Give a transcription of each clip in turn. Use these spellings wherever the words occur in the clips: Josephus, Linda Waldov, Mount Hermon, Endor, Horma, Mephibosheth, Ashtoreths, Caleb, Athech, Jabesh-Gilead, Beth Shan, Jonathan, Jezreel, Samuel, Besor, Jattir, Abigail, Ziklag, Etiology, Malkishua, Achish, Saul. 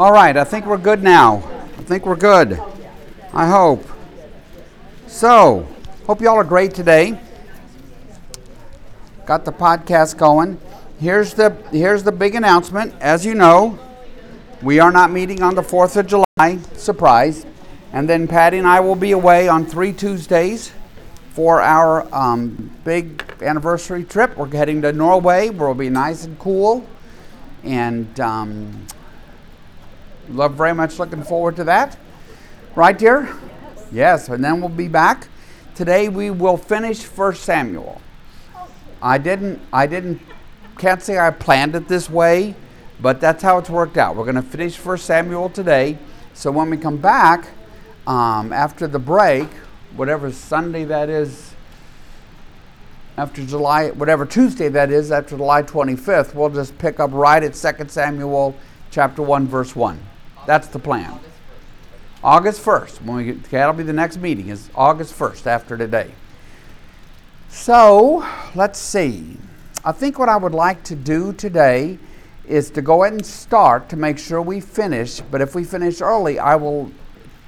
All right, I think we're good now. I think we're good. I hope. So, hope y'all are great today. Got the podcast going. Here's the big announcement. As you know, we are not meeting on the 4th of July. Surprise. And then Patty and I will be away on 3 Tuesdays for our big anniversary trip. We're heading to Norway where it'll be nice and cool. And very much looking forward to that. Right, dear? Yes. Yes, and then we'll be back. Today we will finish 1 Samuel. Can't say I planned it this way, but that's how it's worked out. We're going to finish 1 Samuel today. So when we come back after the break, whatever Sunday that is, after July, whatever Tuesday that is, after July 25th, we'll just pick up right at 2 Samuel chapter 1, verse 1. That's the plan. August 1st. That'll be the next meeting, is August 1st after today. So, let's see. I think what I would like to do today is to go ahead and start to make sure we finish. But if we finish early, I will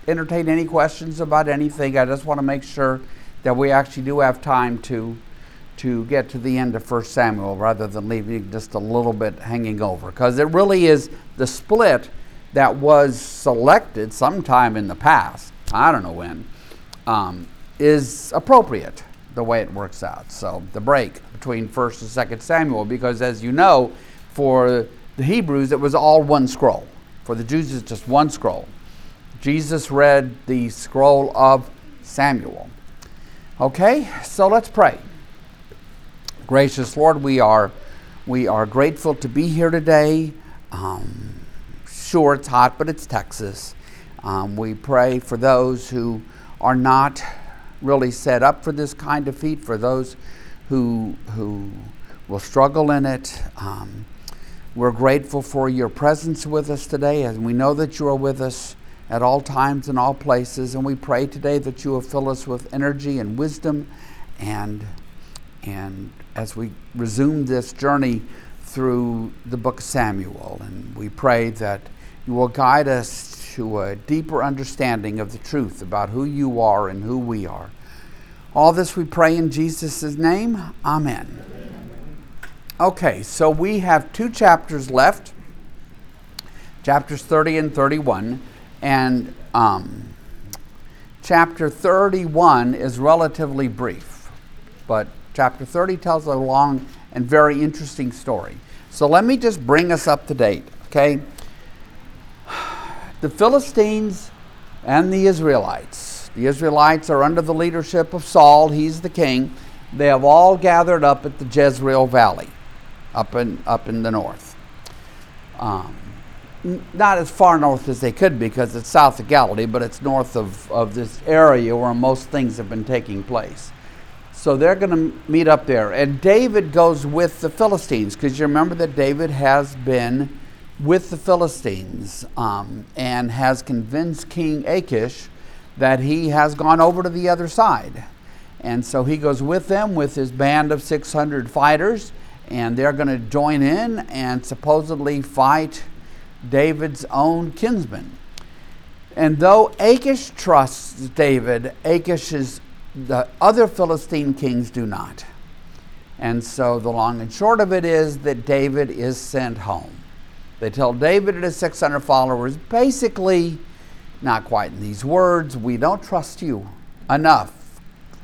entertain any questions about anything. I just want to make sure that we actually do have time to get to the end of 1 Samuel rather than leaving just a little bit hanging over. Because it really is the split that was selected sometime in the past, I don't know when, is appropriate the way it works out. So the break between 1st and 2nd Samuel, because as you know, for the Hebrews, it was all one scroll. For the Jews, it's just one scroll. Jesus read the scroll of Samuel. Okay, so let's pray. Gracious Lord, we are grateful to be here today. Sure, it's hot, but it's Texas. We pray for those who are not really set up for this kind of heat, for those who will struggle in it. We're grateful for your presence with us today, and we know that you are with us at all times and all places. And we pray today that you will fill us with energy and wisdom, and as we resume this journey through the book of Samuel, and we pray that you will guide us to a deeper understanding of the truth about who you are and who we are. All this we pray in Jesus' name. Amen. Okay, so we have 2 chapters left, chapters 30 and 31, and chapter 31 is relatively brief, but chapter 30 tells a long and very interesting story. So let me just bring us up to date, okay? The Philistines and the Israelites. The Israelites are under the leadership of Saul. He's the king. They have all gathered up at the Jezreel Valley, up in the north. Not as far north as they could be because it's south of Galilee, but it's north of this area where most things have been taking place. So they're going to meet up there. And David goes with the Philistines because you remember that David has been with the Philistines and has convinced King Achish that he has gone over to the other side. And so he goes with them with his band of 600 fighters, and they're going to join in and supposedly fight David's own kinsmen. And though Achish trusts David, the other Philistine kings do not. And so the long and short of it is that David is sent home. They tell David and his 600 followers, basically, not quite in these words, we don't trust you enough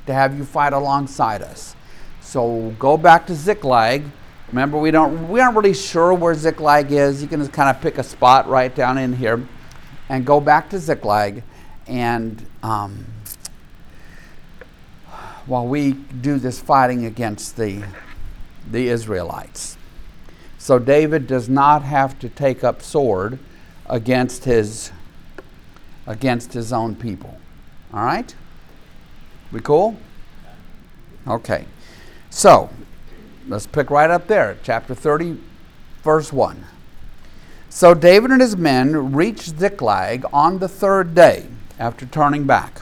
to have you fight alongside us. So go back to Ziklag. Remember, we aren't really sure where Ziklag is. You can just kind of pick a spot right down in here and go back to Ziklag. And while we do this fighting against the Israelites. So David does not have to take up sword against his own people. All right? We cool? Okay. So, let's pick right up there, chapter 30, verse 1. So David and his men reached Ziklag on the 3rd day after turning back.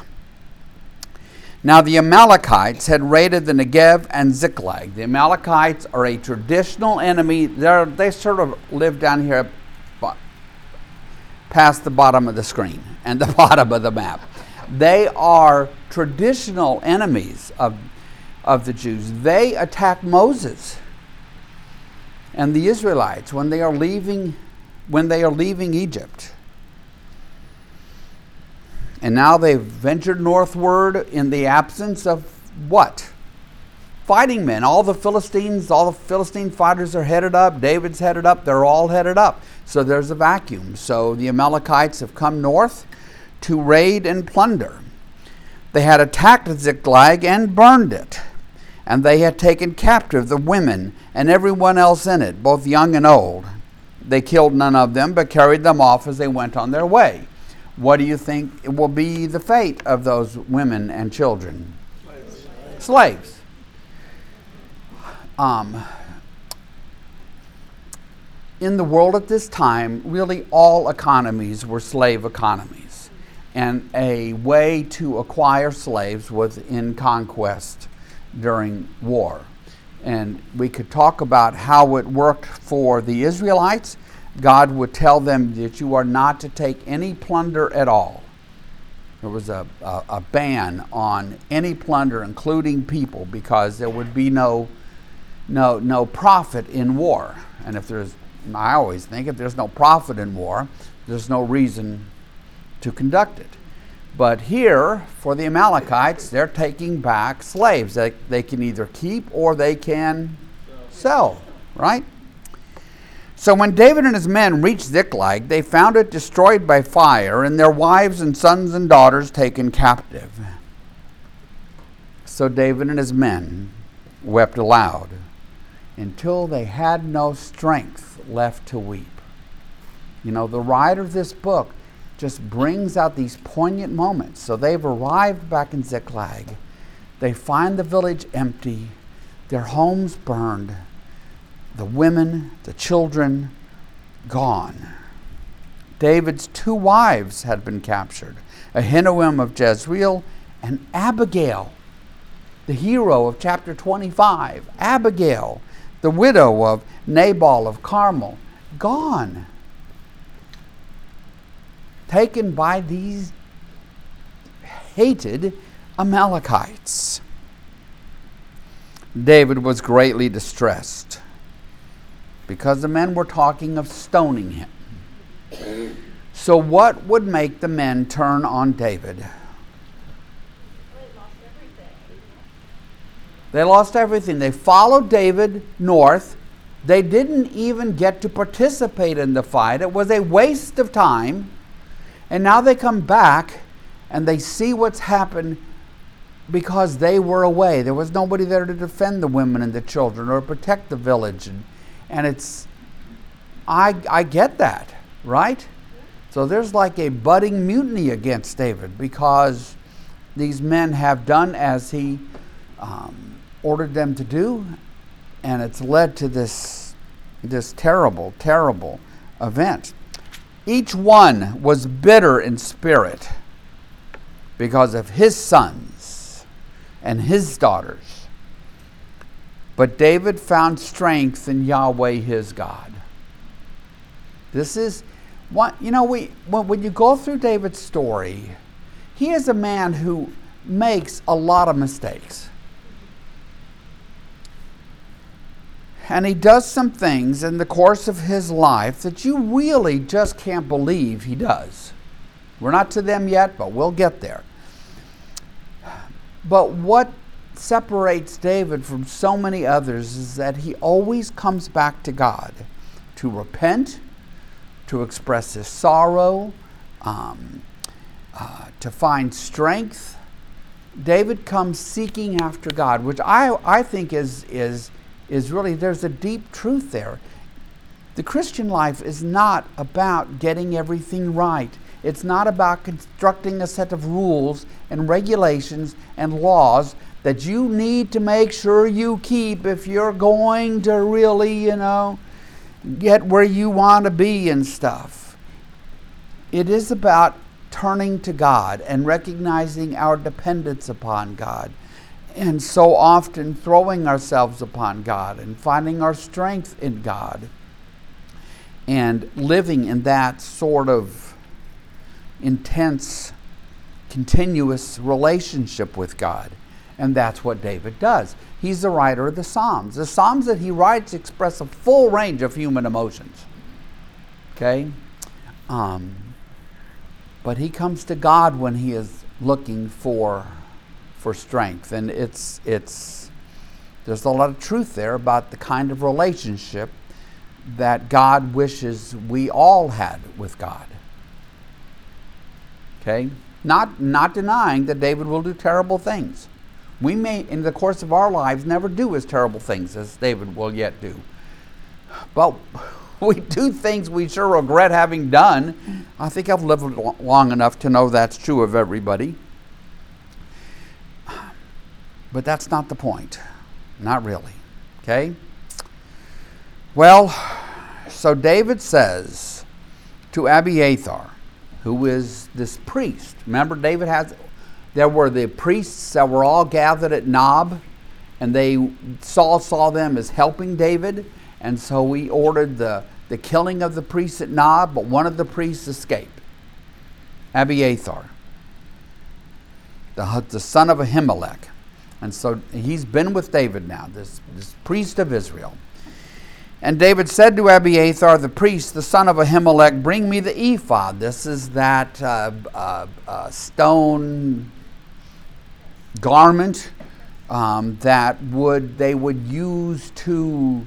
Now the Amalekites had raided the Negev and Ziklag. The Amalekites are a traditional enemy. They sort of live down here past the bottom of the screen and the bottom of the map. They are traditional enemies of the Jews. They attack Moses and the Israelites when they are leaving Egypt. And now they've ventured northward in the absence of what? Fighting men. All the Philistine fighters are headed up. David's headed up. They're all headed up. So there's a vacuum. So the Amalekites have come north to raid and plunder. They had attacked Ziklag and burned it. And they had taken captive the women and everyone else in it, both young and old. They killed none of them, but carried them off as they went on their way. What do you think will be the fate of those women and children? Slaves. In the world at this time, really all economies were slave economies. And a way to acquire slaves was in conquest during war. And we could talk about how it worked for the Israelites. God would tell them that you are not to take any plunder at all. There was a ban on any plunder, including people, because there would be no profit in war. And if there's no profit in war, there's no reason to conduct it. But here, for the Amalekites, they're taking back slaves that they can either keep or they can sell, right? So when David and his men reached Ziklag, they found it destroyed by fire, and their wives and sons and daughters taken captive. So David and his men wept aloud until they had no strength left to weep. You know, the writer of this book just brings out these poignant moments. So they've arrived back in Ziklag. They find the village empty, their homes burned, the women, the children, gone. David's two wives had been captured, Ahinoam of Jezreel and Abigail, the hero of chapter 25. Abigail, the widow of Nabal of Carmel, gone. Taken by these hated Amalekites. David was greatly distressed because the men were talking of stoning him. So what would make the men turn on David? They lost everything. They followed David north. They didn't even get to participate in the fight. It was a waste of time. And now they come back and they see what's happened because they were away. There was nobody there to defend the women and the children or protect the village. And it's, I get that, right? So there's like a budding mutiny against David because these men have done as he ordered them to do, and it's led to this terrible, terrible event. Each one was bitter in spirit because of his sons and his daughters. But David found strength in Yahweh his God. This is what, you know, when you go through David's story, he is a man who makes a lot of mistakes. And he does some things in the course of his life that you really just can't believe he does. We're not to them yet, but we'll get there. But what separates David from so many others is that he always comes back to God to repent, to express his sorrow, to find strength. David comes seeking after God, which I think is really, there's a deep truth there. The Christian life is not about getting everything right. It's not about constructing a set of rules and regulations and laws that you need to make sure you keep if you're going to really, get where you want to be and stuff. It is about turning to God and recognizing our dependence upon God. And so often throwing ourselves upon God and finding our strength in God and living in that sort of intense, continuous relationship with God. And that's what David does. He's the writer of the Psalms. The Psalms that he writes express a full range of human emotions. Okay? But he comes to God when he is looking for strength. And there's a lot of truth there about the kind of relationship that God wishes we all had with God. Okay? Not denying that David will do terrible things. We may, in the course of our lives, never do as terrible things as David will yet do. But we do things we sure regret having done. I think I've lived long enough to know that's true of everybody. But that's not the point. Not really. Okay? Well, so David says to Abiathar, who is this priest. Remember, David has... There were the priests that were all gathered at Nob, and Saul saw them as helping David, and so he ordered the killing of the priests at Nob, but one of the priests escaped, Abiathar, the son of Ahimelech. And so he's been with David now, this priest of Israel. And David said to Abiathar, the priest, the son of Ahimelech, bring me the ephod. This is that stone garment that they would use to,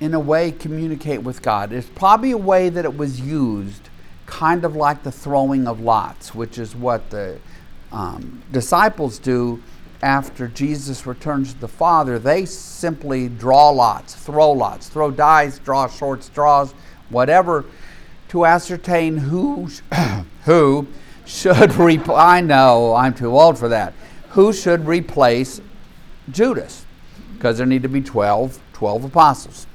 in a way, communicate with God. It's probably a way that it was used, kind of like the throwing of lots, which is what the disciples do after Jesus returns to the Father. They simply draw lots, throw dice, draw short straws, whatever, to ascertain who should replace. I know, I'm too old for that. Who should replace Judas? Because there need to be 12 apostles.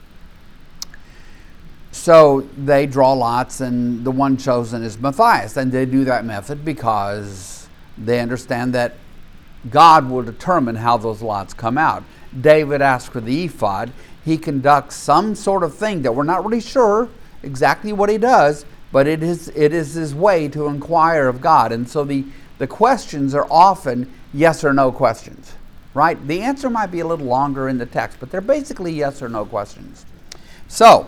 So they draw lots, and the one chosen is Matthias. And they do that method because they understand that God will determine how those lots come out. David asks for the ephod. He conducts some sort of thing that we're not really sure exactly what he does, but it is his way to inquire of God. And so the questions are often yes or no questions, right? The answer might be a little longer in the text, but they're basically yes or no questions. So,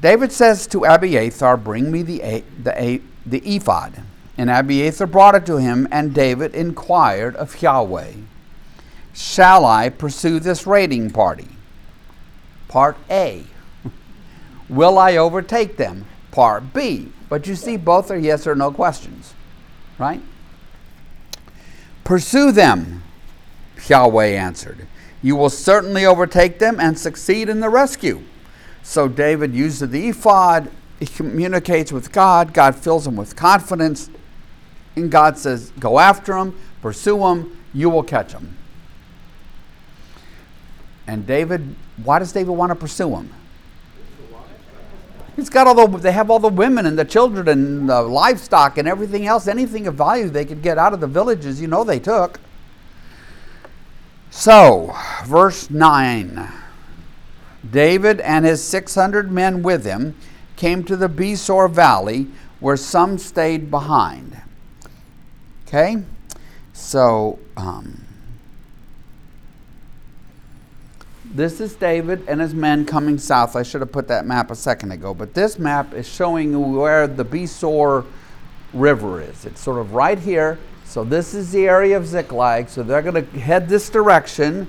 David says to Abiathar, bring me the ephod. And Abiathar brought it to him, and David inquired of Yahweh, shall I pursue this raiding party? Part A. Will I overtake them? Part B. But you see, both are yes or no questions, right? Pursue them, Yahweh answered. You will certainly overtake them and succeed in the rescue. So David uses the ephod, he communicates with God, God fills him with confidence, and God says, go after him, pursue him, you will catch him. And David, why does David want to pursue him? He's got they have all the women and the children and the livestock and everything else, anything of value they could get out of the villages, you know they took. So, verse 9, David and his 600 men with him came to the Besor Valley, where some stayed behind. Okay, so this is David and his men coming south. I should have put that map a second ago, but this map is showing where the Besor River is. It's sort of right here. So this is the area of Ziklag. So they're going to head this direction,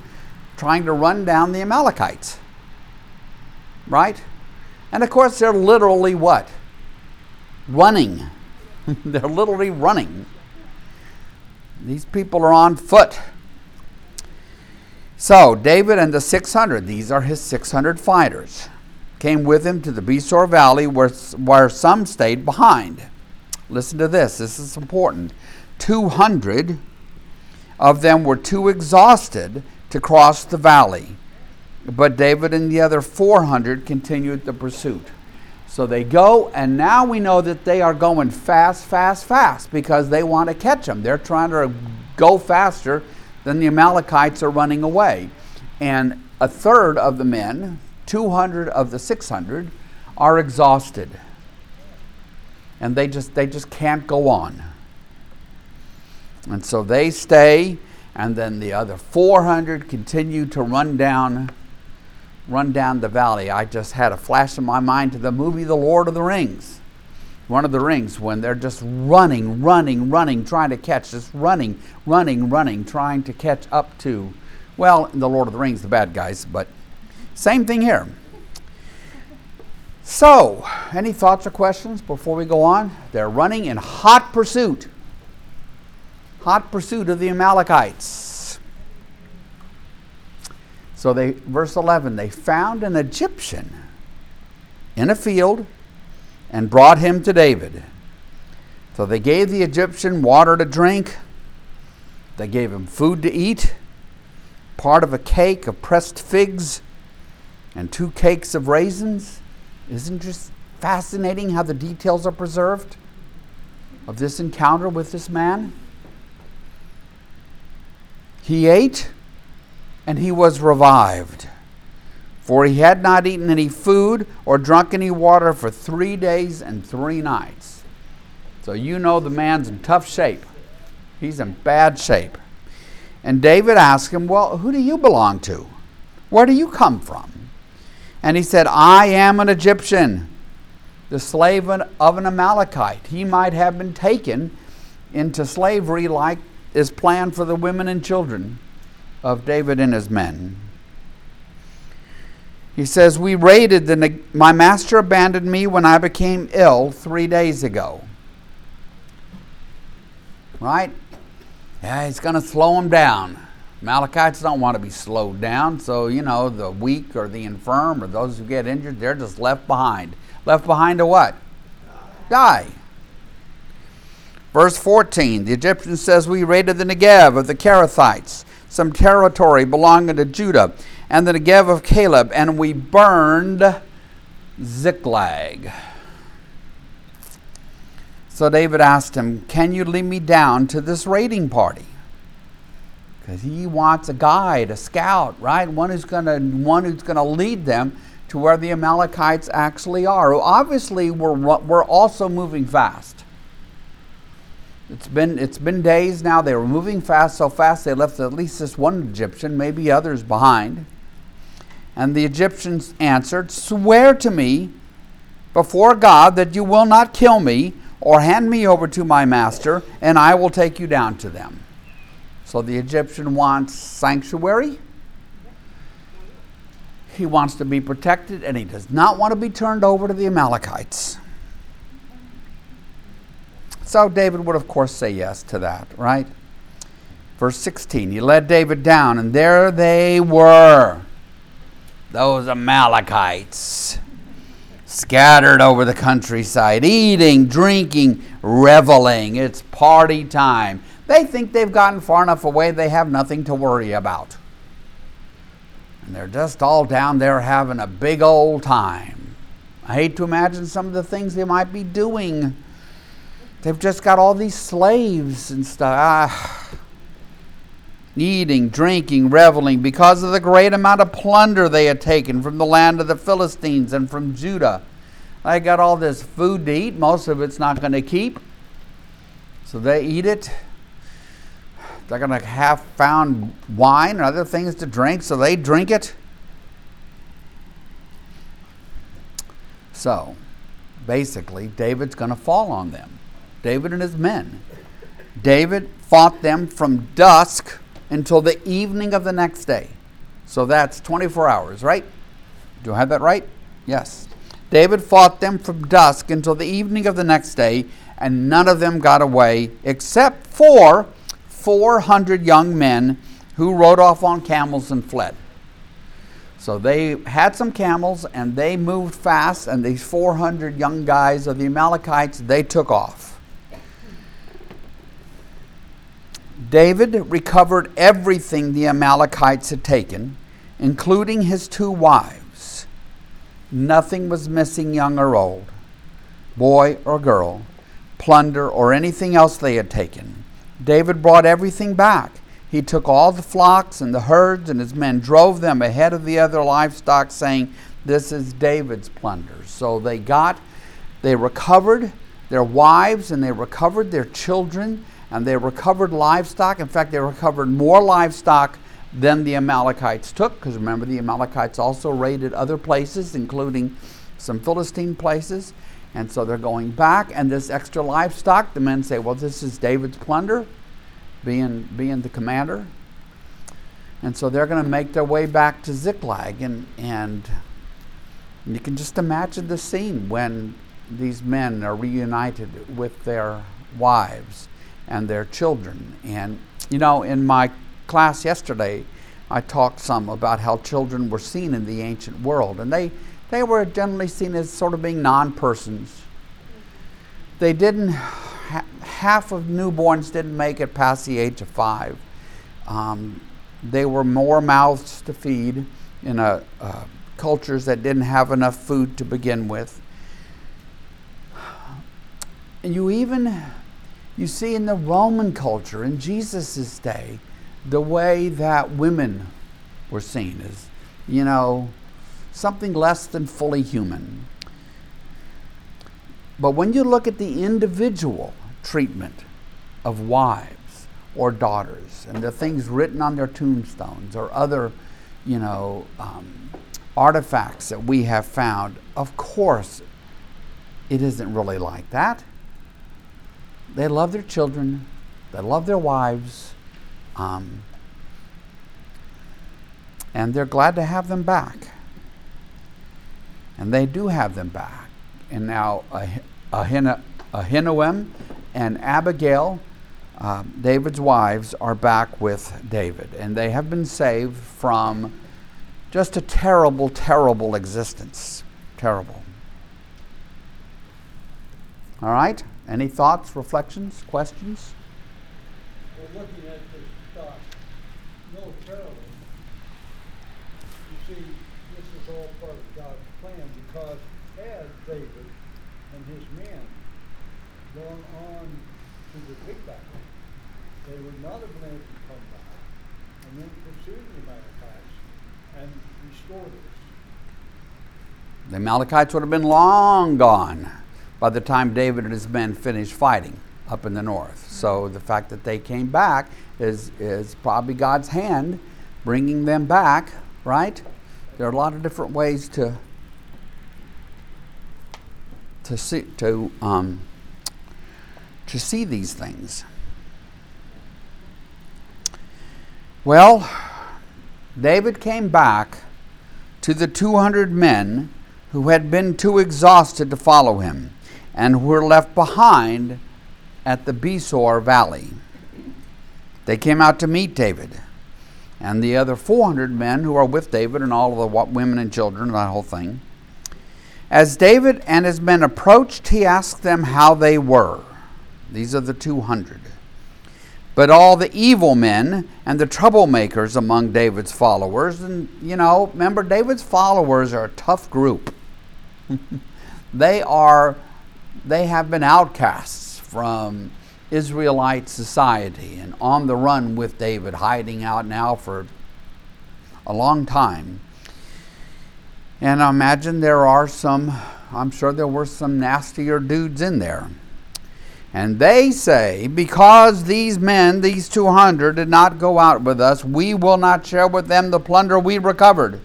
trying to run down the Amalekites. Right? And of course, they're literally what? Running. They're literally running. These people are on foot. So David and the 600, these are his 600 fighters, came with him to the Besor Valley where some stayed behind. Listen to this. This is important. 200 of them were too exhausted to cross the valley, but David and the other 400 continued the pursuit. So they go, and now we know that they are going fast, fast, fast, because they want to catch them. They're trying to go faster than the Amalekites are running away. And a third of the men, 200 of the 600, are exhausted, and they just can't go on. And so they stay, and then the other 400 continue to run down the valley. I just had a flash in my mind to the movie The Lord of the Rings. One of the Rings, when they're just running, trying to catch, just running, trying to catch up to, well, in The Lord of the Rings, the bad guys, but same thing here. So, any thoughts or questions before we go on? They're running in hot pursuit of the Amalekites. So they, verse 11, they found an Egyptian in a field and brought him to David. So they gave the Egyptian water to drink. They gave him food to eat, part of a cake of pressed figs and 2 cakes of raisins. Isn't it just fascinating how the details are preserved of this encounter with this man? He ate, and he was revived, for he had not eaten any food or drunk any water for 3 days and 3 nights. So you know the man's in tough shape. He's in bad shape. And David asked him, well, who do you belong to? Where do you come from? And he said, I am an Egyptian, the slave of an Amalekite. He might have been taken into slavery like is planned for the women and children of David and his men. He says, we raided my master abandoned me when I became ill 3 days ago. Right? Yeah, he's going to slow him down. Amalekites don't want to be slowed down, so, you know, the weak or the infirm or those who get injured, they're just left behind. Left behind to what? Die. Verse 14, the Egyptian says, we raided the Negev of the Kerethites, some territory belonging to Judah, and the Negev of Caleb, and we burned Ziklag. So David asked him, can you lead me down to this raiding party? Because he wants a guide, a scout, right? One who's going to lead them to where the Amalekites actually are, who obviously were also moving fast. It's been days now. They were moving fast, so fast they left at least this one Egyptian, maybe others behind. And the Egyptians answered, swear to me before God that you will not kill me or hand me over to my master, and I will take you down to them. So the Egyptian wants sanctuary. He wants to be protected, and he does not want to be turned over to the Amalekites. So David would, of course, say yes to that, right? Verse 16, he led David down, and there they were, those Amalekites, scattered over the countryside, eating, drinking, reveling. It's party time. They think they've gotten far enough away, they have nothing to worry about. And they're just all down there having a big old time. I hate to imagine some of the things they might be doing. They've just got all these slaves and stuff. Eating, drinking, reveling, because of the great amount of plunder they had taken from the land of the Philistines and from Judah. They got all this food to eat. Most of it's not going to keep. So they eat it. They're going to have found wine and other things to drink, so they drink it. So, basically, David's going to fall on them. David and his men. David fought them from dusk until the evening of the next day. So that's 24 hours, right? Do I have that right? Yes. David fought them from dusk until the evening of the next day, and none of them got away except for 400 young men who rode off on camels and fled. So they had some camels, and they moved fast, and these 400 young guys of the Amalekites, they took off. David recovered everything the Amalekites had taken, including his 2 wives. Nothing was missing, young or old, boy or girl, plunder or anything else they had taken. David brought everything back. He took all the flocks and the herds, and his men drove them ahead of the other livestock, saying, This is David's plunder. So they recovered their wives, and they recovered their children, and they recovered livestock. In fact, they recovered more livestock than the Amalekites took, because remember, the Amalekites also raided other places, including some Philistine places. And so they're going back, and this extra livestock, the men say, well, this is David's plunder, being the commander. And so they're going to make their way back to Ziklag, and you can just imagine the scene when these men are reunited with their wives and their children. And you know, in my class yesterday, I talked some about how children were seen in the ancient world, and they were generally seen as sort of being non-persons. They didn't, half of newborns didn't make it past the age of 5. They were more mouths to feed in cultures that didn't have enough food to begin with. You see in the Roman culture, in Jesus' day, the way that women were seen as, you know, something less than fully human. But when you look at the individual treatment of wives or daughters and the things written on their tombstones or other, you know, artifacts that we have found, of course, it isn't really like that. They love their children, they love their wives, and they're glad to have them back. And they do have them back. And now Ahinoam and Abigail, David's wives, are back with David. And they have been saved from just a terrible, terrible existence. Terrible. All right? Any thoughts, reflections, questions? Well, looking at this thought, no terrible. You see, this is all part of God's plan, because as David and his men gone on to the big battle, they would not have been able to come back and then pursue the Amalekites and restore this. The Amalekites would have been long gone by the time David and his men finished fighting up in the north. So the fact that they came back is probably God's hand bringing them back, right? There are a lot of different ways to see these things. Well, David came back to the 200 men who had been too exhausted to follow him, and were left behind at the Besor Valley. They came out to meet David, and the other 400 men who are with David, and all of the women and children, that whole thing. As David and his men approached, he asked them how they were. These are the 200. But all the evil men and the troublemakers among David's followers, and you know, remember, David's followers are a tough group. They have been outcasts from Israelite society and on the run with David, hiding out now for a long time. And I imagine I'm sure there were some nastier dudes in there. And they say, because these men, these 200, did not go out with us, we will not share with them the plunder we recovered.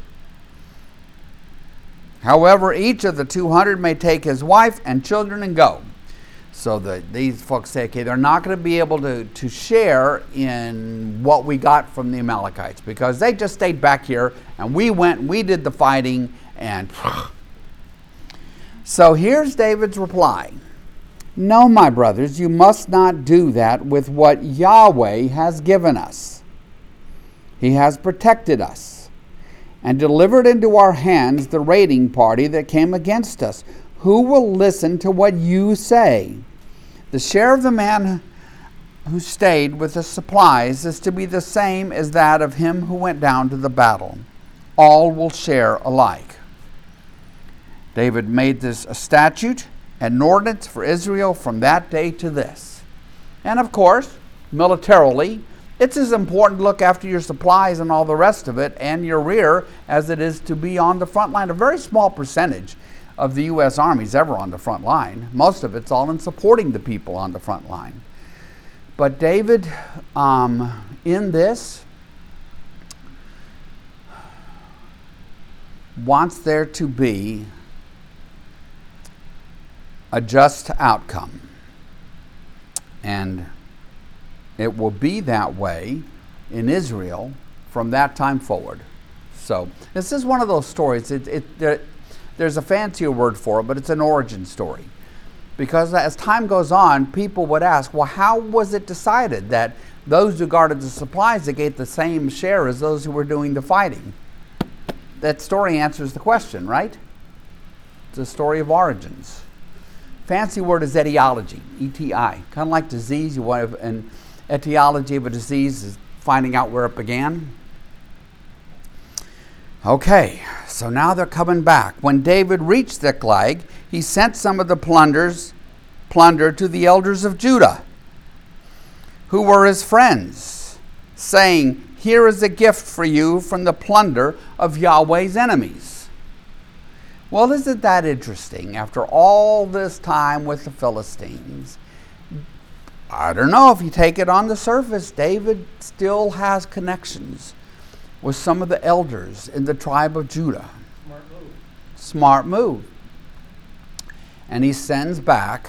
However, each of the 200 may take his wife and children and go. So these folks say, okay, they're not going to be able to share in what we got from the Amalekites, because they just stayed back here, and we went, we did the fighting, and... So here's David's reply. No, my brothers, you must not do that with what Yahweh has given us. He has protected us and delivered into our hands the raiding party that came against us. Who will listen to what you say? The share of the man who stayed with the supplies is to be the same as that of him who went down to the battle. All will share alike. David made this a statute, an ordinance for Israel from that day to this. And of course, militarily, It's as important to look after your supplies and all the rest of it and your rear as it is to be on the front line. A very small percentage of the U.S. Army is ever on the front line. Most of it's all in supporting the people on the front line. But David, in this, wants there to be a just outcome. And it will be that way in Israel from that time forward. So this is one of those stories. There's a fancier word for it, but it's an origin story. Because as time goes on, people would ask, well, how was it decided that those who guarded the supplies, they gave the same share as those who were doing the fighting? That story answers the question, right? It's a story of origins. Fancy word is etiology, E-T-I. Kind of like disease, you have an etiology of a disease is finding out where it began. Okay, so now they're coming back. When David reached Ziklag, he sent some of the plunder to the elders of Judah, who were his friends, saying, "Here is a gift for you from the plunder of Yahweh's enemies." Well, isn't that interesting? After all this time with the Philistines, I don't know if you take it on the surface, David still has connections with some of the elders in the tribe of Judah. Smart move. And he sends back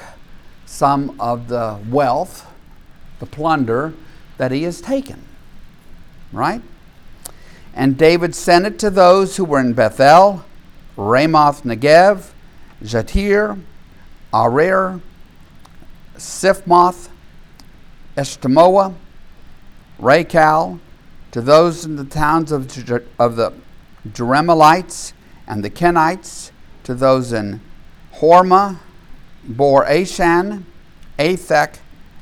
some of the wealth, the plunder that he has taken, right? And David sent it to those who were in Bethel, Ramoth Negev, Jattir, Arer, Sifmoth, Eshtemoah, Rakhal, to those in the towns of the Jeremelites and the Kenites, to those in Horma, Bor-Ashan, Athech,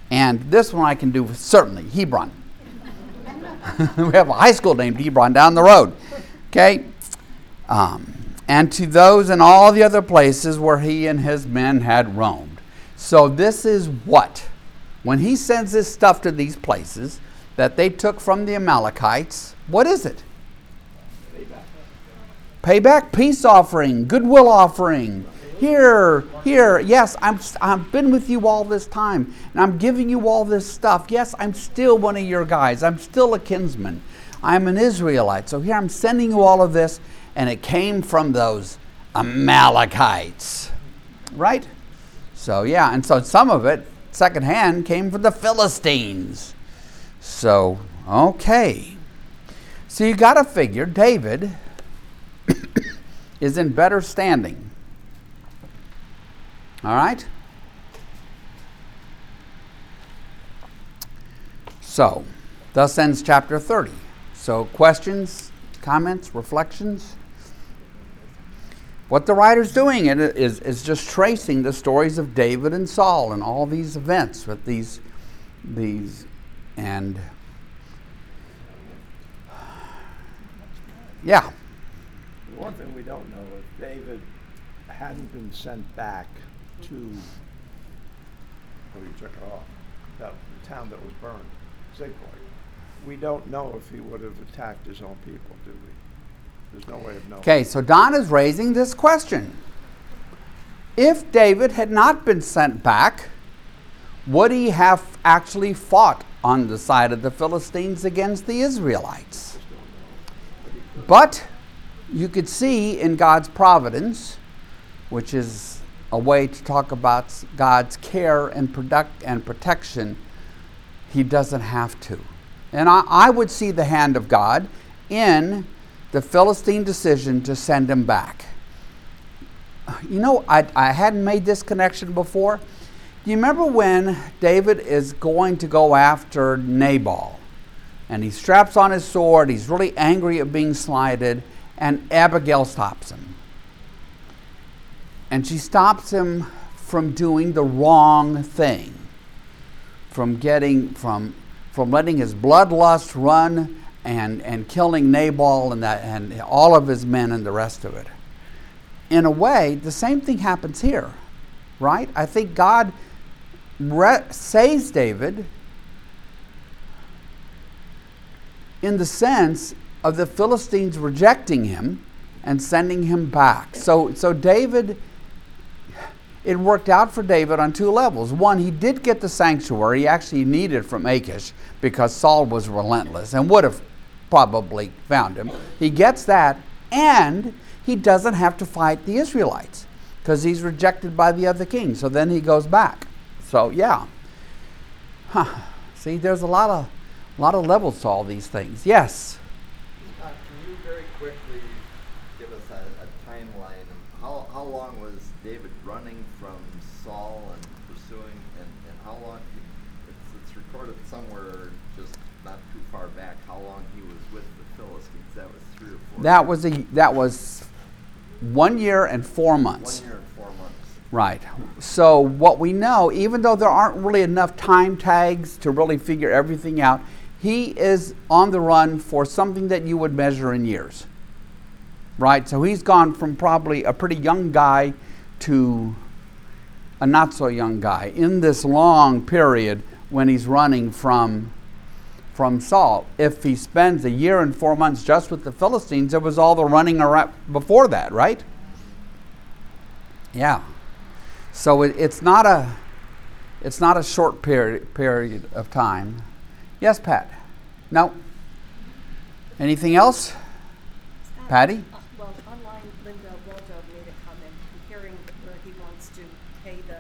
and this one I can do certainly, Hebron. We have a high school named Hebron down the road. Okay? And to those in all the other places where he and his men had roamed. So this is what? When he sends this stuff to these places that they took from the Amalekites, what is it? Payback, peace offering, goodwill offering. Here, yes, I've been with you all this time, and I'm giving you all this stuff. Yes, I'm still one of your guys. I'm still a kinsman. I'm an Israelite. So here I'm sending you all of this, and it came from those Amalekites, right? So yeah, and so some of it, secondhand, came from the Philistines. So, okay. So you got to figure David is in better standing. All right? So, thus ends chapter 30. So, questions, comments, reflections? What the writer's doing is just tracing the stories of David and Saul and all these events with these and yeah. One thing we don't know, if David hadn't been sent back to the town that was burned, Ziklag, we don't know if he would have attacked his own people, do we? There's no way of knowing. Okay, so Don is raising this question. If David had not been sent back, would he have actually fought on the side of the Philistines against the Israelites? But you could see in God's providence, which is a way to talk about God's care and protection, he doesn't have to. And I would see the hand of God in the Philistine decision to send him back. You know, I hadn't made this connection before. Do you remember when David is going to go after Nabal? And he straps on his sword, he's really angry at being slighted, and Abigail stops him. And she stops him from doing the wrong thing, from letting his bloodlust run and killing Nabal and all of his men and the rest of it. In a way, the same thing happens here, right? I think God saves David in the sense of the Philistines rejecting him and sending him back. So David, it worked out for David on two levels. One, he did get the sanctuary he actually needed from Achish because Saul was relentless and would have probably found him. He gets that, and he doesn't have to fight the Israelites because he's rejected by the other king. So then he goes back. So yeah. See, there's a lot of levels to all these things. Yes? Can you very quickly give us a timeline? How long was David running from Saul and pursuing, and how long, it's recorded somewhere just not too far back, how long he was with the Philistines? That was 3 or 4 years. That was 1 year and 4 months. 1 year and 4 months. Right. So what we know, even though there aren't really enough time tags to really figure everything out, he is on the run for something that you would measure in years. Right? So he's gone from probably a pretty young guy to a not so young guy in this long period when he's running from Saul. If he spends 1 year and 4 months just with the Philistines, there was all the running around before that, right? Yeah. So it's not a short period of time. Yes, Pat? No? Anything else? Patty? Well, online Linda Waldov made a comment hearing where he wants to pay the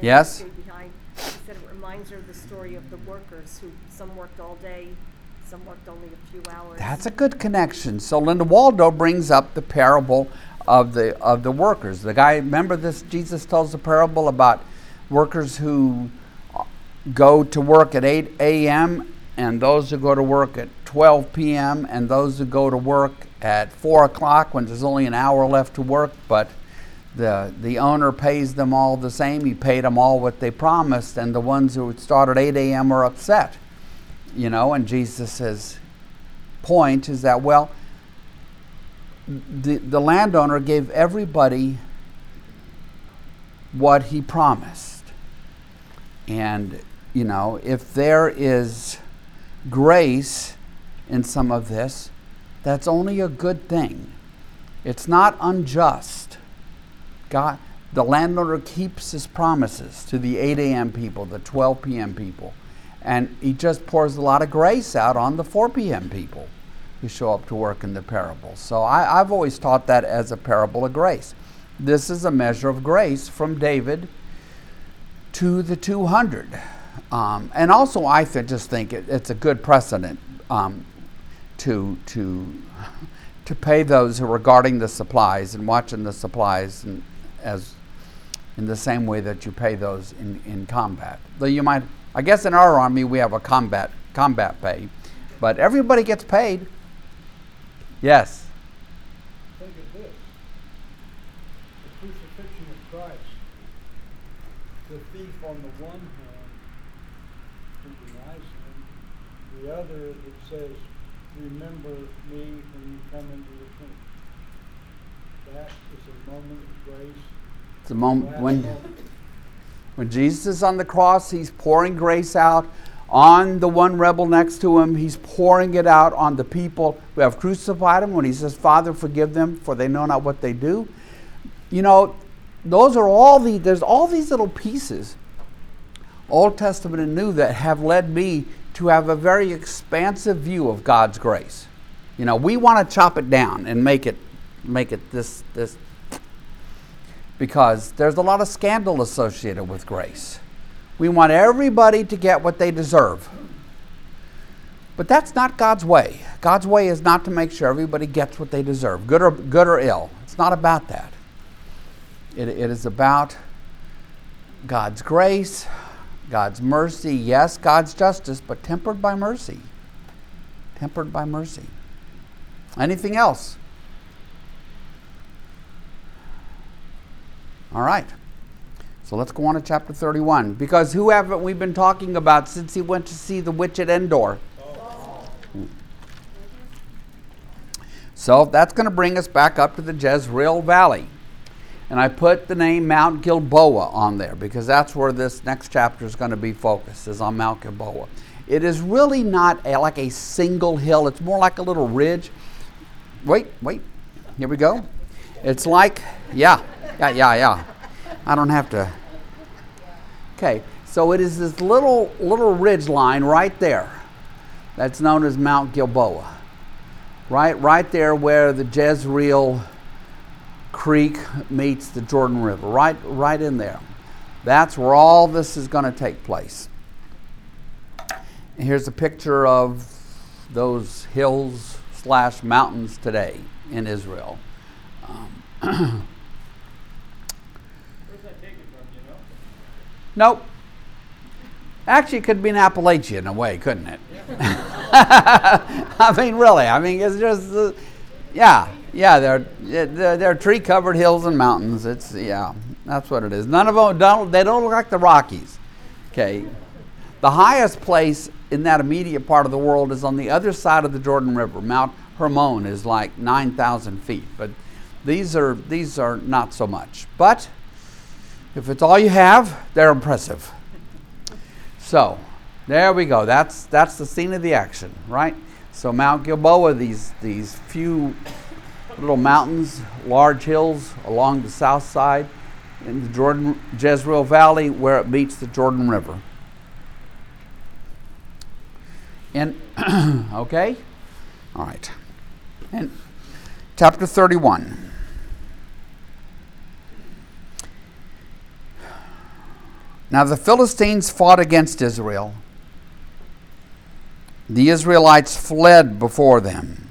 men who stayed behind. She said it reminds her of the story of the workers who some worked all day, some worked only a few hours. That's a good connection. So Linda Waldov brings up the parable of the workers. The guy, remember this, Jesus tells the parable about workers who go to work at 8 a.m. and those who go to work at 12 p.m. and those who go to work at 4 o'clock when there's only an hour left to work, but the owner pays them all the same. He paid them all what they promised, and the ones who start at 8 a.m. are upset. You know, and Jesus' point is that, well, the landowner gave everybody what he promised. And you know, if there is grace in some of this, that's only a good thing. It's not unjust. God, the landowner keeps his promises to the 8 a.m. people, the 12 p.m. people, and he just pours a lot of grace out on the 4 p.m. people who show up to work in the parable. So I've always taught that as a parable of grace. This is a measure of grace from David to the 200. And also, I just think it's a good precedent to pay those who are guarding the supplies and watching the supplies, and as in the same way that you pay those in combat. Though you might, I guess, in our army we have a combat pay, but everybody gets paid. Yes. Think of this: the crucifixion of Christ. The thief on the one hand, the other, it says, remember me when you come into the kingdom. That is a moment of grace. It's a moment when Jesus is on the cross, he's pouring grace out on the one rebel next to him. He's pouring it out on the people who have crucified him when he says, Father, forgive them, for they know not what they do. You know, there's all these little pieces, Old Testament and New, that have led me to have a very expansive view of God's grace. You know, we want to chop it down and make it this, because there's a lot of scandal associated with grace. We want everybody to get what they deserve. But that's not God's way. God's way is not to make sure everybody gets what they deserve, good or ill. It's not about that. It is about God's grace, God's mercy, yes, God's justice, but tempered by mercy. Tempered by mercy. Anything else? All right. So let's go on to chapter 31. Because who haven't we been talking about since he went to see the witch at Endor? Oh. So that's going to bring us back up to the Jezreel Valley. And I put the name Mount Gilboa on there because that's where this next chapter is going to be focused, is on Mount Gilboa. It is really not like a single hill. It's more like a little ridge. Wait. Here we go. It's like, yeah. I don't have to. Okay, so it is this little ridge line right there. That's known as Mount Gilboa. Right there where the Jezreel Creek meets the Jordan River. Right in there. That's where all this is going to take place. And here's a picture of those hills / mountains today in Israel. Where's that taken from, do you know? Nope. Actually, it could be an Appalachia in a way, couldn't it? I mean, really. I mean, it's just, they're tree-covered hills and mountains. It's, yeah, that's what it is. None of them, they don't look like the Rockies. Okay. The highest place in that immediate part of the world is on the other side of the Jordan River. Mount Hermon is like 9,000 feet, but these are not so much. But if it's all you have, they're impressive. So there we go. That's the scene of the action, right? So Mount Gilboa, these few little mountains, large hills along the south side in the Jezreel Valley where it meets the Jordan River. And okay, all right. And chapter 31. Now the Philistines fought against Israel. The Israelites fled before them,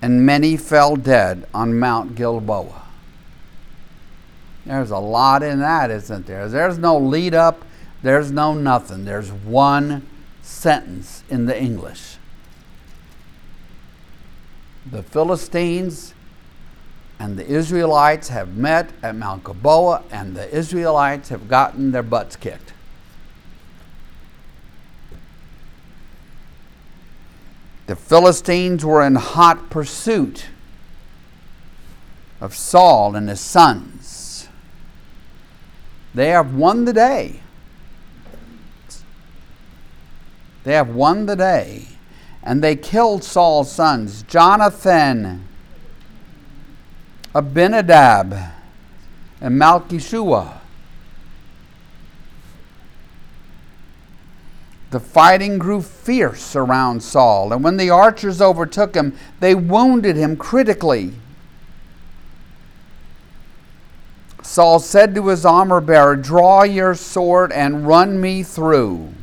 and many fell dead on Mount Gilboa. There's a lot in that, isn't there? There's no lead up. There's no nothing. There's one sentence in the English. The Philistines and the Israelites have met at Mount Gilboa, and the Israelites have gotten their butts kicked. The Philistines were in hot pursuit of Saul and his sons. They have won the day. And they killed Saul's sons, Jonathan, Abinadab, and Malkishua. The fighting grew fierce around Saul, and when the archers overtook him, they wounded him critically. Saul said to his armor-bearer, "Draw your sword and run me through,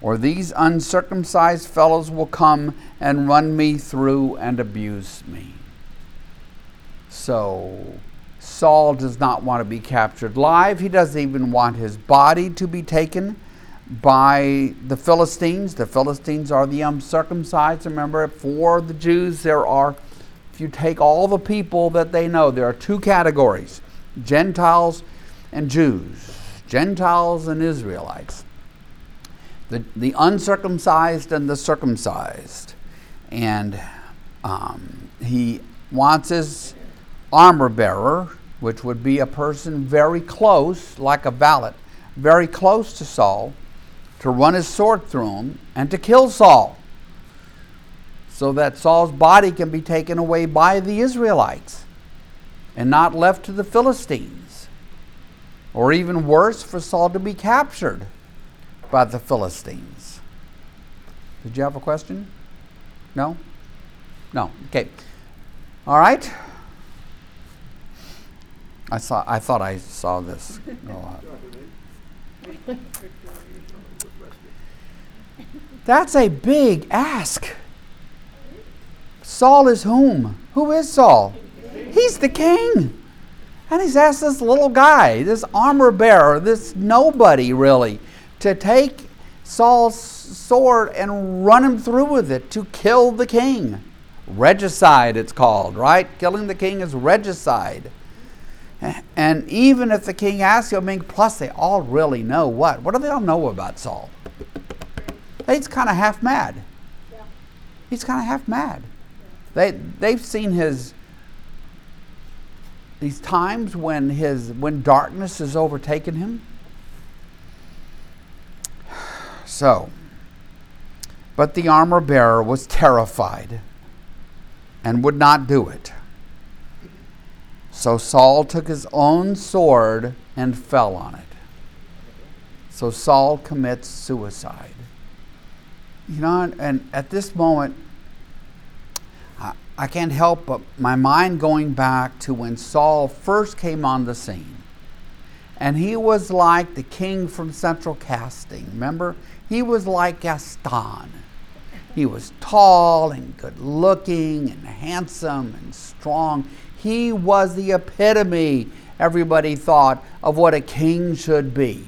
or these uncircumcised fellows will come and run me through and abuse me." So Saul does not want to be captured live. He doesn't even want his body to be taken by the Philistines. The Philistines are the uncircumcised. Remember, for the Jews, if you take all the people that they know, there are two categories, Gentiles and Jews, Gentiles and Israelites. The uncircumcised and the circumcised. And he wants his armor bearer, which would be a person very close, like a valet, very close to Saul, to run his sword through him and to kill Saul so that Saul's body can be taken away by the Israelites and not left to the Philistines. Or even worse, for Saul to be captured by the Philistines. Did you have a question? No? No. Okay. All right. I thought I saw this. That's a big ask. Saul is whom? Who is Saul? He's the king. And he's asked this little guy, this armor bearer, this nobody really, to take Saul's sword and run him through with it, to kill the king. Regicide, it's called, right? Killing the king is regicide. And even if the king asks you, plus they all really know what? What do they all know about Saul? He's kind of half mad. Yeah. He's kind of half mad. Yeah. They've seen these times when darkness has overtaken him. so. But the armor bearer was terrified and would not do it. So Saul took his own sword and fell on it. So Saul commits suicide. You know, and at this moment, I can't help but my mind going back to when Saul first came on the scene. And he was like the king from Central Casting, remember? He was like Gaston. He was tall and good-looking and handsome and strong. He was the epitome, everybody thought, of what a king should be.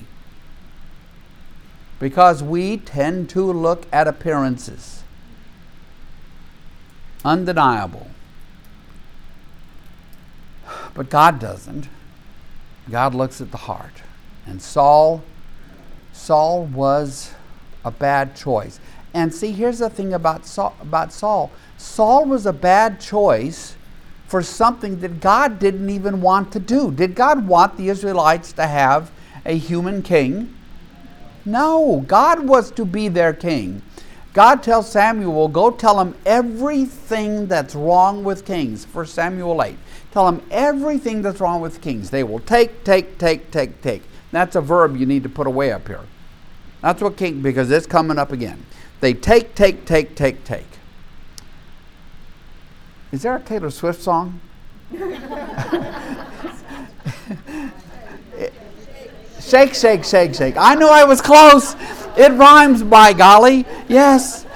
Because we tend to look at appearances. Undeniable. But God doesn't. God looks at the heart. And Saul was a bad choice. And see, here's the thing about Saul. Saul was a bad choice for something that God didn't even want to do. Did God want the Israelites to have a human king? No, God was to be their king. God tells Samuel, go tell him everything that's wrong with kings. 1 Samuel 8. Tell him everything that's wrong with kings. They will take. That's a verb you need to put away up here. That's what king, because it's coming up again. They take. Is there a Taylor Swift song? Shake. I knew I was close. It rhymes, by golly. Yes.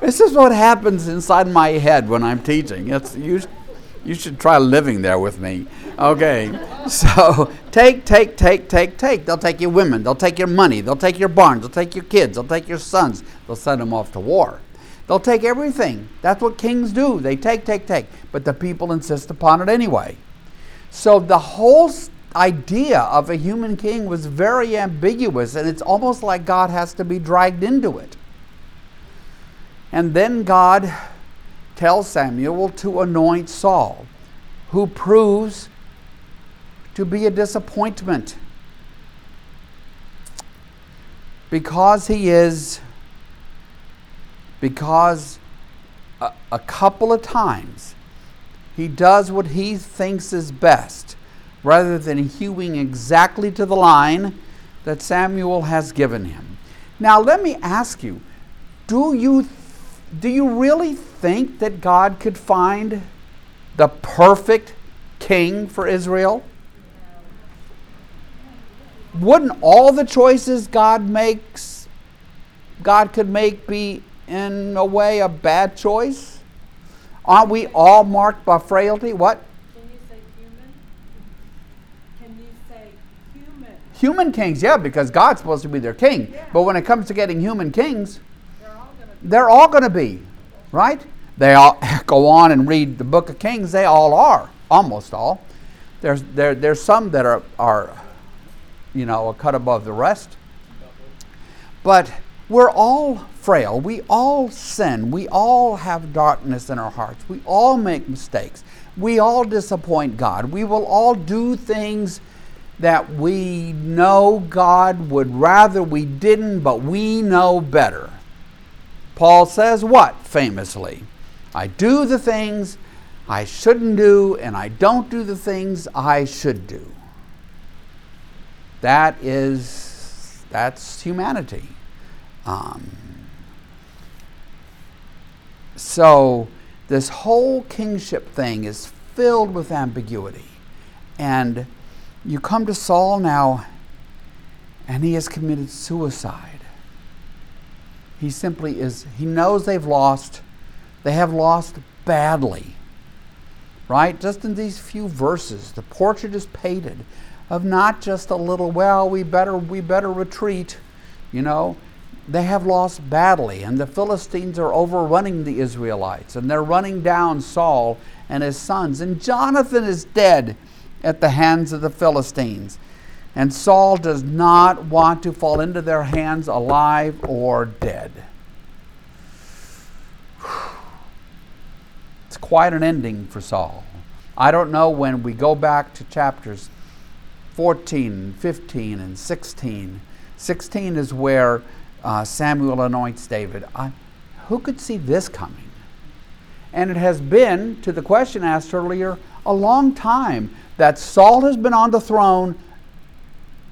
This is what happens inside my head when I'm teaching. It's, you should try living there with me. Okay. So take. They'll take your women. They'll take your money. They'll take your barns. They'll take your kids. They'll take your sons. They'll send them off to war. They'll take everything. That's what kings do. They take. But the people insist upon it anyway. So the whole idea of a human king was very ambiguous, and it's almost like God has to be dragged into it. And then God tells Samuel to anoint Saul, who proves to be a disappointment because a couple of times he does what he thinks is best rather than hewing exactly to the line that Samuel has given him. Now let me ask you, do you really think that God could find the perfect king for Israel? Wouldn't all the choices God could make be in a way a bad choice? Aren't we all marked by frailty? What? Can you say human? Human kings, yeah, because God's supposed to be their king. Yeah. But when it comes to getting human kings, they're all going to be, right? They all go on and read the book of Kings. They all are, almost all. There's some that are, you know, a cut above the rest. But we're all frail. We all sin. We all have darkness in our hearts. We all make mistakes. We all disappoint God. We will all do things that we know God would rather we didn't, but we know better. Paul says what famously? I do the things I shouldn't do, and I don't do the things I should do. That's humanity. So this whole kingship thing is filled with ambiguity. And you come to Saul now, and he has committed suicide. He simply is, he knows they have lost badly, right? Just in these few verses, the portrait is painted of not just a little, well, we better retreat, you know. They have lost badly, and the Philistines are overrunning the Israelites, and they're running down Saul and his sons, and Jonathan is dead at the hands of the Philistines. And Saul does not want to fall into their hands alive or dead. It's quite an ending for Saul. I don't know, when we go back to chapters 14, 15, and 16. 16 is where Samuel anoints David. Who could see this coming? And it has been, to the question asked earlier, a long time that Saul has been on the throne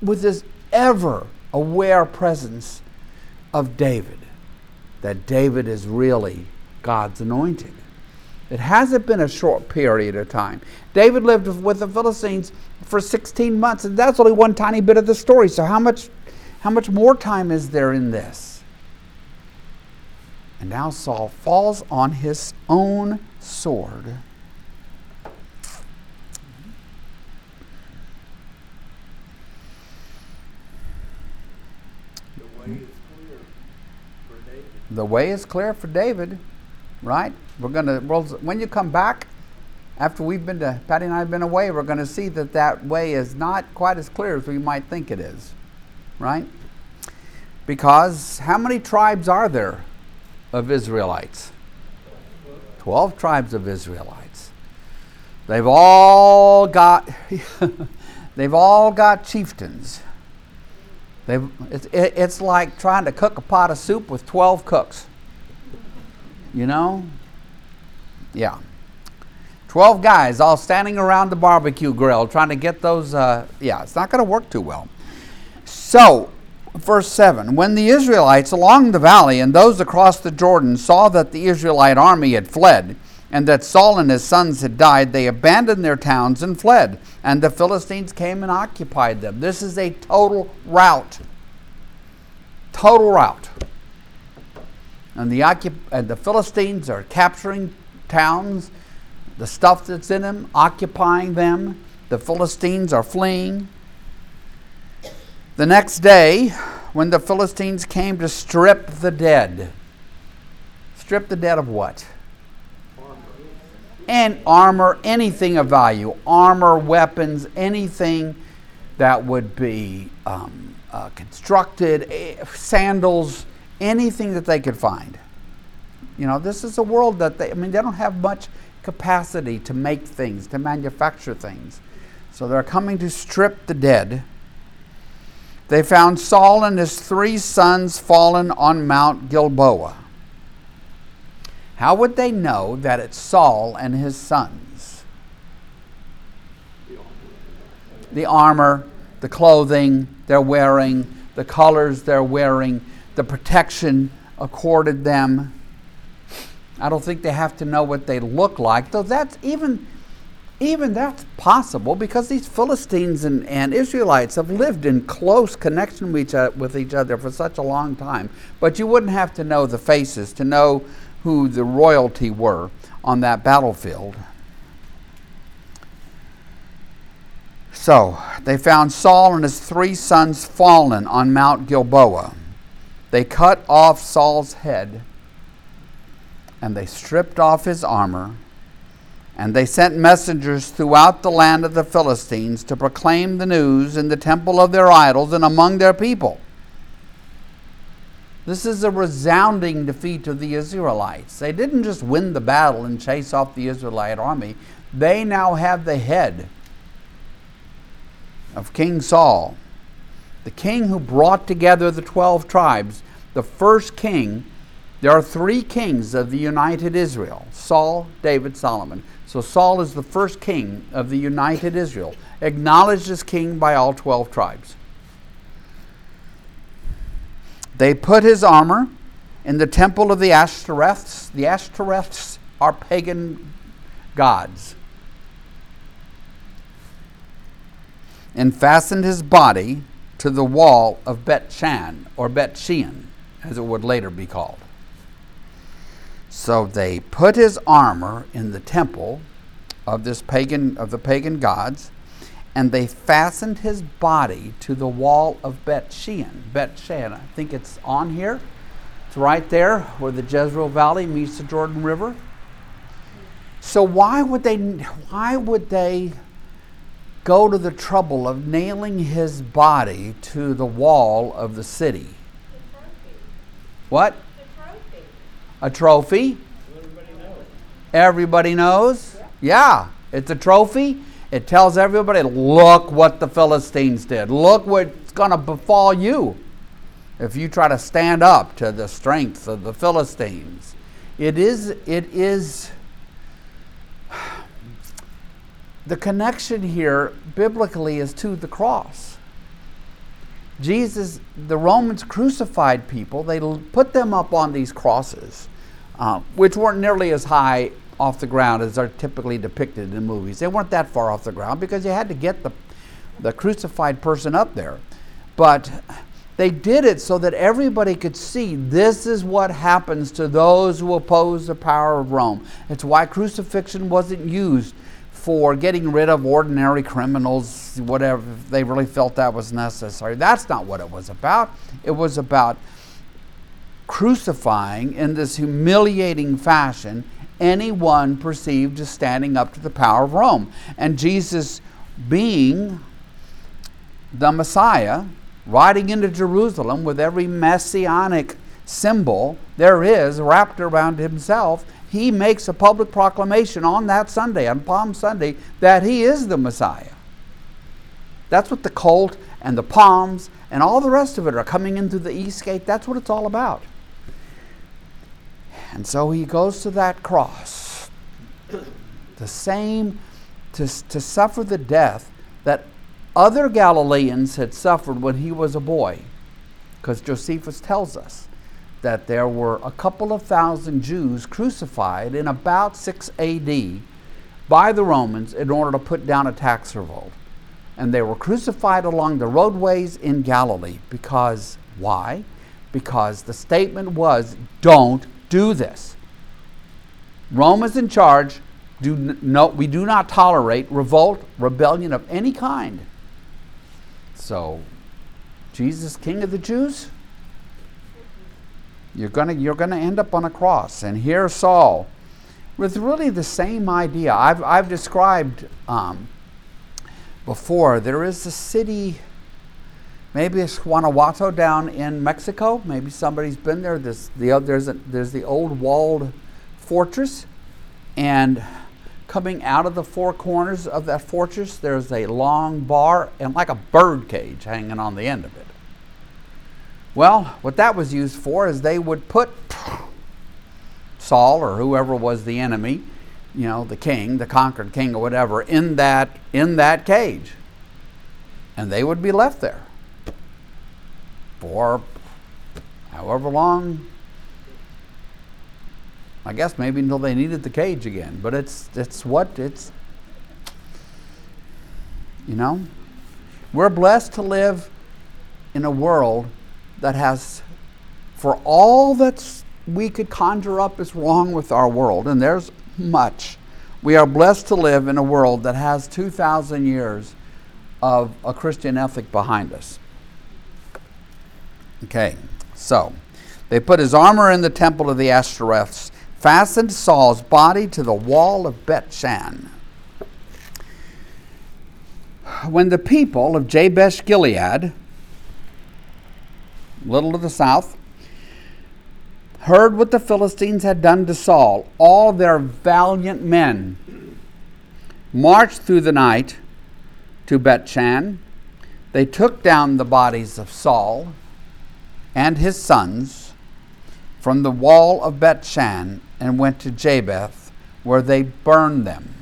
with this ever-aware presence of David, that David is really God's anointed. It hasn't been a short period of time. David lived with the Philistines for 16 months, and that's only one tiny bit of the story. So how much more time is there in this? And now Saul falls on his own sword. The way is clear for David. The way is clear for David, right? When you come back, after Patty and I have been away, we're going to see that way is not quite as clear as we might think it is, right? Because how many tribes are there of Israelites? 12 tribes of Israelites. They've all got chieftains. It's like trying to cook a pot of soup with 12 cooks. You know? Yeah. 12 guys all standing around the barbecue grill trying to get those, it's not going to work too well. So, verse 7, when the Israelites along the valley and those across the Jordan saw that the Israelite army had fled and that Saul and his sons had died, they abandoned their towns and fled, and the Philistines came and occupied them. This is a total rout. Total rout. And the Philistines are capturing towns, the stuff that's in them, occupying them. The Philistines are fleeing. The next day, when the Philistines came to strip the dead. Strip the dead of what? Armor. And armor, anything of value. Armor, weapons, anything that would be constructed, sandals, anything that they could find. You know, this is a world that they don't have much capacity to make things, to manufacture things. So they're coming to strip the dead. They found Saul and his 3 sons fallen on Mount Gilboa. How would they know that it's Saul and his sons? The armor, the clothing they're wearing, the colors they're wearing, the protection accorded them. I don't think they have to know what they look like, though that's even that's possible because these Philistines and Israelites have lived in close connection with each other for such a long time. But you wouldn't have to know the faces to know who the royalty were on that battlefield. So they found Saul and his 3 sons fallen on Mount Gilboa. They cut off Saul's head, and they stripped off his armor, and they sent messengers throughout the land of the Philistines to proclaim the news in the temple of their idols and among their people. This is a resounding defeat of the Israelites. They didn't just win the battle and chase off the Israelite army. They now have the head of King Saul, the king who brought together the 12 tribes, the first king. There are 3 kings of the united Israel: Saul, David, Solomon. So Saul is the first king of the united Israel, acknowledged as king by all 12 tribes. They put his armor in the temple of the Ashtoreths. The Ashtoreths are pagan gods. And fastened his body to the wall of Beth Shan, or Beth Shan, as it would later be called. So they put his armor in the temple of the pagan gods, and they fastened his body to the wall of Beth Shan. Beth Shan, I think it's on here. It's right there where the Jezreel Valley meets the Jordan River. So why would they go to the trouble of nailing his body to the wall of the city? What? A trophy. Everybody knows? Yeah, it's a trophy. It tells everybody, look what the Philistines did. Look what's going to befall you. if you try to stand up to the strength of the Philistines. It is the connection here biblically is to the cross. Jesus, the Romans crucified people. They put them up on these crosses, which weren't nearly as high off the ground as are typically depicted in movies. They weren't that far off the ground because you had to get the crucified person up there. But they did it so that everybody could see this is what happens to those who oppose the power of Rome. It's why crucifixion wasn't used for getting rid of ordinary criminals, whatever, if they really felt that was necessary. That's not what it was about. It was about crucifying in this humiliating fashion anyone perceived as standing up to the power of Rome. And Jesus, being the Messiah, riding into Jerusalem with every messianic symbol there is wrapped around himself, he makes a public proclamation on that Sunday, on Palm Sunday, that he is the Messiah. That's what the colt and the palms and all the rest of it are coming in through the east gate. That's what it's all about. And so he goes to that cross, to suffer the death that other Galileans had suffered when he was a boy, because Josephus tells us that there were a couple of thousand Jews crucified in about 6 AD by the Romans in order to put down a tax revolt. And they were crucified along the roadways in Galilee because, why? Because the statement was, don't do this. Rome is in charge. We do not tolerate revolt, rebellion of any kind. So, Jesus, King of the Jews, you're gonna end up on a cross. And here Saul, with really the same idea I've described before. There is a city, maybe it's Guanajuato down in Mexico. Maybe somebody's been there. There's the old walled fortress, and coming out of the four corners of that fortress, there's a long bar and like a bird cage hanging on the end of it. Well, what that was used for is they would put Saul or whoever was the enemy, you know, the king, the conquered king or whatever, in that cage. And they would be left there for however long, I guess maybe until they needed the cage again. But we're blessed to live in a world that has, for all that we could conjure up is wrong with our world, and there's much, we are blessed to live in a world that has 2,000 years of a Christian ethic behind us. Okay, so they put his armor in the temple of the Ashtoreths, fastened Saul's body to the wall of Beth Shan. When the people of Jabesh-Gilead, little to the south, heard what the Philistines had done to Saul, all their valiant men marched through the night to Beth Shan. They took down the bodies of Saul and his sons from the wall of Beth Shan and went to Jabesh, where they burned them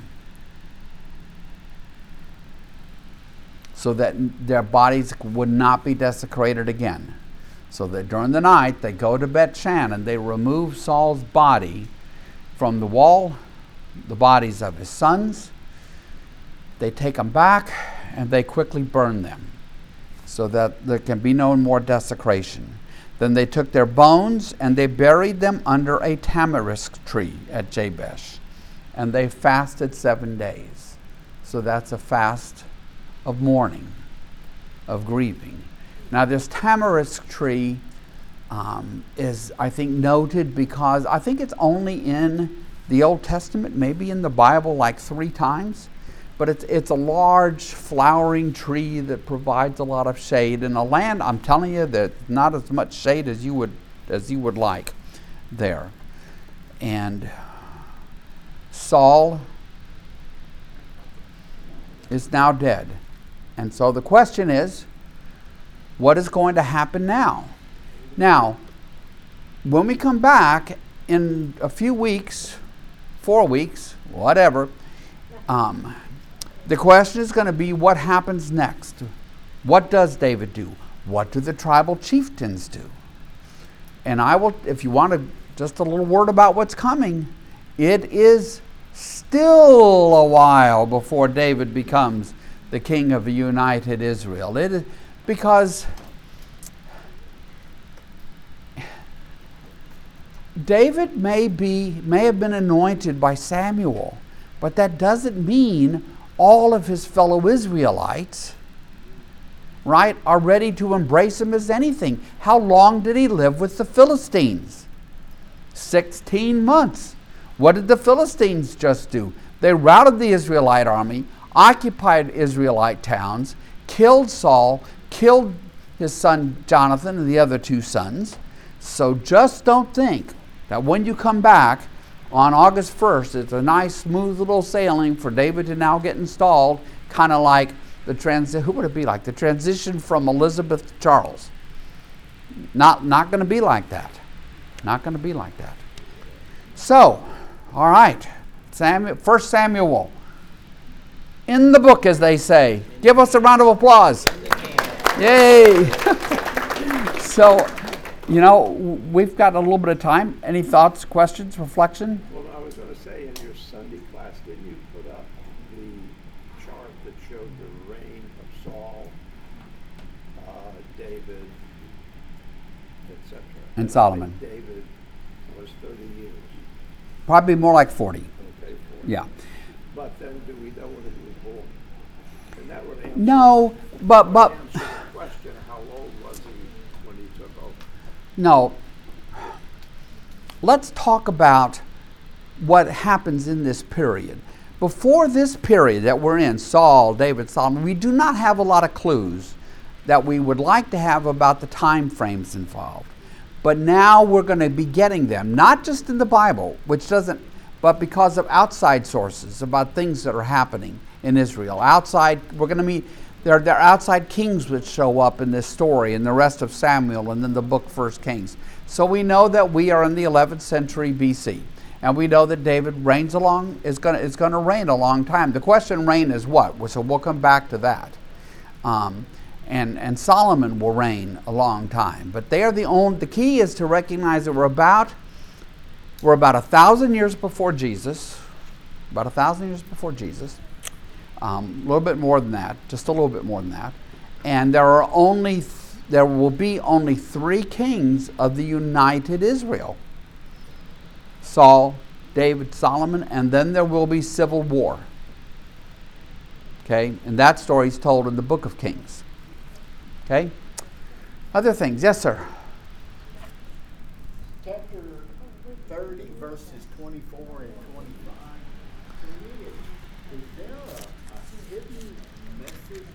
so that their bodies would not be desecrated again. So that during the night, they go to Beth Shan and they remove Saul's body from the wall, the bodies of his sons. They take them back and they quickly burn them so that there can be no more desecration. Then they took their bones and they buried them under a tamarisk tree at Jabesh. And they fasted 7 days. So that's a fast of mourning, of grieving. Now, this tamarisk tree is, I think, noted because I think it's only in the Old Testament, maybe in the Bible like 3 times, but it's a large flowering tree that provides a lot of shade in a land, I'm telling you, that not as much shade as you would like there. And Saul is now dead. And so the question is, what is going to happen now? Now, when we come back in a few weeks, 4 weeks, whatever, the question is going to be what happens next. What does David do? What do the tribal chieftains do? And I will, if you want to, just a little word about what's coming. It is still a while before David becomes the king of a united Israel. It is because David may have been anointed by Samuel, but that doesn't mean all of his fellow Israelites, right, are ready to embrace him as anything. How long did he live with the Philistines? 16 months. What did the Philistines just do? They routed the Israelite army, occupied Israelite towns, killed Saul, killed his son Jonathan and the other two sons. So just don't think that when you come back on August 1st, it's a nice, smooth little sailing for David to now get installed, kind of like the transition. Who would it be like? The transition from Elizabeth to Charles. Not going to be like that. Not going to be like that. So, all right, 1 Samuel. In the book, as they say. Give us a round of applause. Yay! So, you know, we've got a little bit of time. Any thoughts, questions, reflection? Well, I was going to say, in your Sunday class, didn't you put up the chart that showed the reign of Saul, David, etc.? And Solomon. David was 30 years. Probably more like 40. Okay, 40. Yeah. But then do we know when he was born? And that would answer, no, but the question, how old was he when he took over? No. Let's talk about what happens in this period. Before this period that we're in, Saul, David, Solomon, we do not have a lot of clues that we would like to have about the time frames involved. But now we're going to be getting them, not just in the Bible, which doesn't, but because of outside sources about things that are happening in Israel. Outside, we're going to meet, there are outside kings which show up in this story and the rest of Samuel and then the book First Kings. So we know that we are in the 11th century BC. And we know that David is going to reign a long time. The question reign is what? So we'll come back to that. And Solomon will reign a long time. But they are the key is to recognize that we're about 1,000 years before Jesus, about 1,000 years before Jesus, a little bit more than that, just a little bit more than that, and there will be only three kings of the united Israel: Saul, David, Solomon, and then there will be civil war. Okay, and that story is told in the Book of Kings. Okay, other things, yes, sir. Chapter 30, verses 24 and 25. Is there a hidden message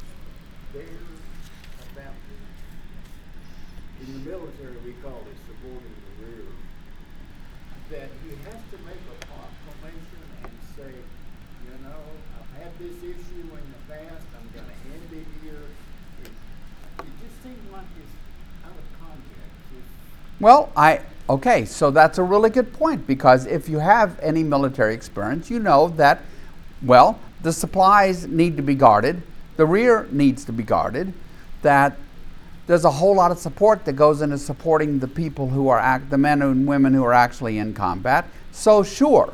there about this? In the military, we call it supporting the rear. That he has to make a proclamation and say, you know, I've had this issue in the past, I'm going to end it here. It just seems like it's out of context. Okay, so that's a really good point, because if you have any military experience, you know that, well, the supplies need to be guarded, the rear needs to be guarded, that there's a whole lot of support that goes into supporting the people who are, the men and women who are actually in combat. So sure.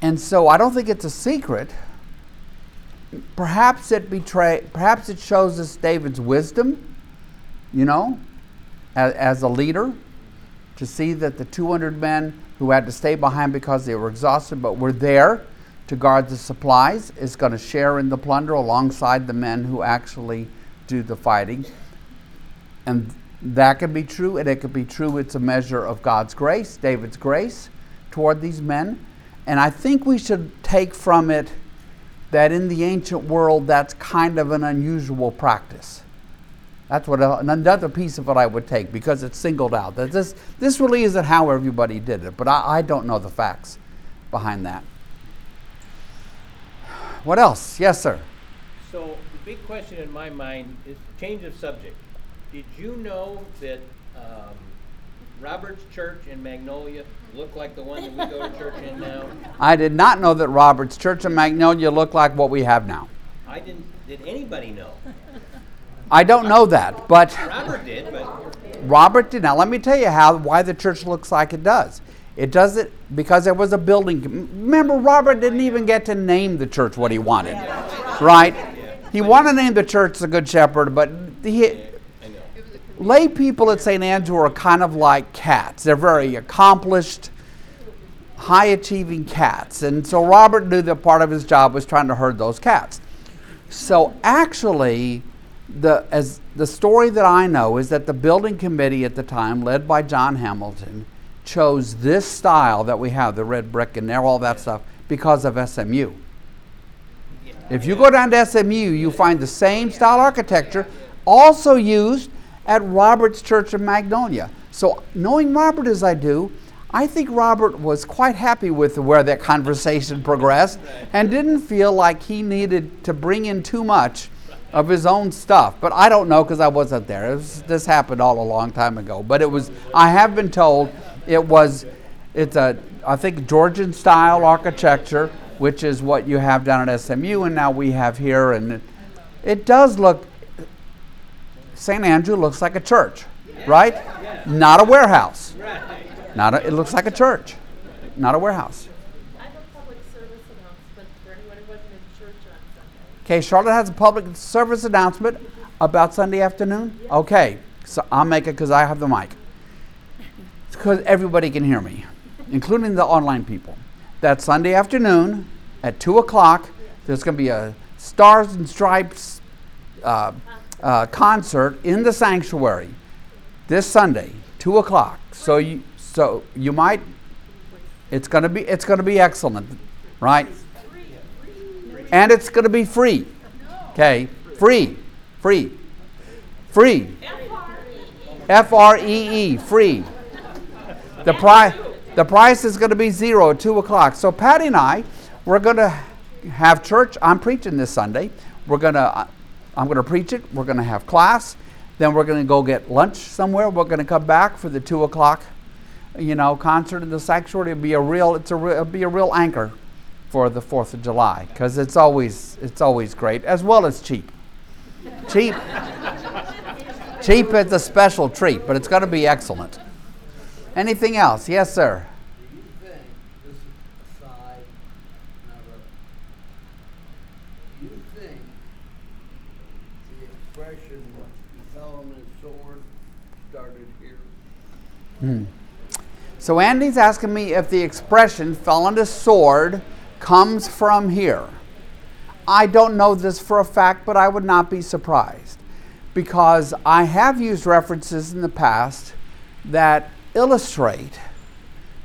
And so I don't think it's a secret. Perhaps it shows us David's wisdom, you know, as a leader, to see that the 200 men who had to stay behind because they were exhausted but were there to guard the supplies is going to share in the plunder alongside the men who actually do the fighting. And that could be true, and it could be true. It's a measure of God's grace, David's grace toward these men. And I think we should take from it that in the ancient world, that's kind of an unusual practice. That's what another piece of what I would take, because it's singled out. That this really isn't how everybody did it, but I don't know the facts behind that. What else? Yes, sir. So the big question in my mind is change of subject. Did you know that Robert's church in Magnolia looked like the one that we go to church in now? I did not know that Robert's church in Magnolia looked like what we have now. I didn't. Did anybody know? I don't know that, but Robert did. But Robert did. Now let me tell you why the church looks like it does. It does it because there was a building. Remember, Robert didn't even get to name the church what he wanted, right? He wanted to name the church the Good Shepherd, but lay people at St. Andrew are kind of like cats. They're very accomplished, high-achieving cats. And so Robert knew that part of his job was trying to herd those cats. So actually, the story that I know is that the building committee at the time, led by John Hamilton, chose this style that we have, the red brick and all that stuff, because of SMU. Yeah. If you go down to SMU, you find the same style architecture also used at Robert's church in Magnolia. So knowing Robert as I do, I think Robert was quite happy with where that conversation progressed and didn't feel like he needed to bring in too much of his own stuff. But I don't know because I wasn't there. This happened all a long time ago. But it was, I have been told, it's Georgian style architecture, which is what you have down at SMU and now we have here. And it does look, St. Andrew looks like a church, right? Yeah. Not a warehouse. Right. It looks like a church, not a warehouse. I have a public service announcement for anyone who wasn't in church on Sunday. Okay, Charlotte has a public service announcement about Sunday afternoon. Yeah. Okay, so I'll make it because I have the mic. It's because everybody can hear me, including the online people. That Sunday afternoon at 2 o'clock, there's going to be a Stars and Stripes concert in the sanctuary this Sunday, 2 o'clock. So you might. It's gonna be excellent, right? And it's gonna be free. Okay, free. FREE, free. The price is gonna be zero at 2 o'clock. So Patty and I, we're gonna have church. I'm preaching this Sunday. I'm going to preach it. We're going to have class. Then we're going to go get lunch somewhere. We're going to come back for the 2 o'clock, concert in the sanctuary. It'll be a real anchor for the 4th of July because it's always great as well as cheap. Cheap is a special treat, but it's going to be excellent. Anything else? Yes, sir. So Andy's asking me if the expression fell on his sword comes from here. I don't know this for a fact, but I would not be surprised because I have used references in the past that illustrate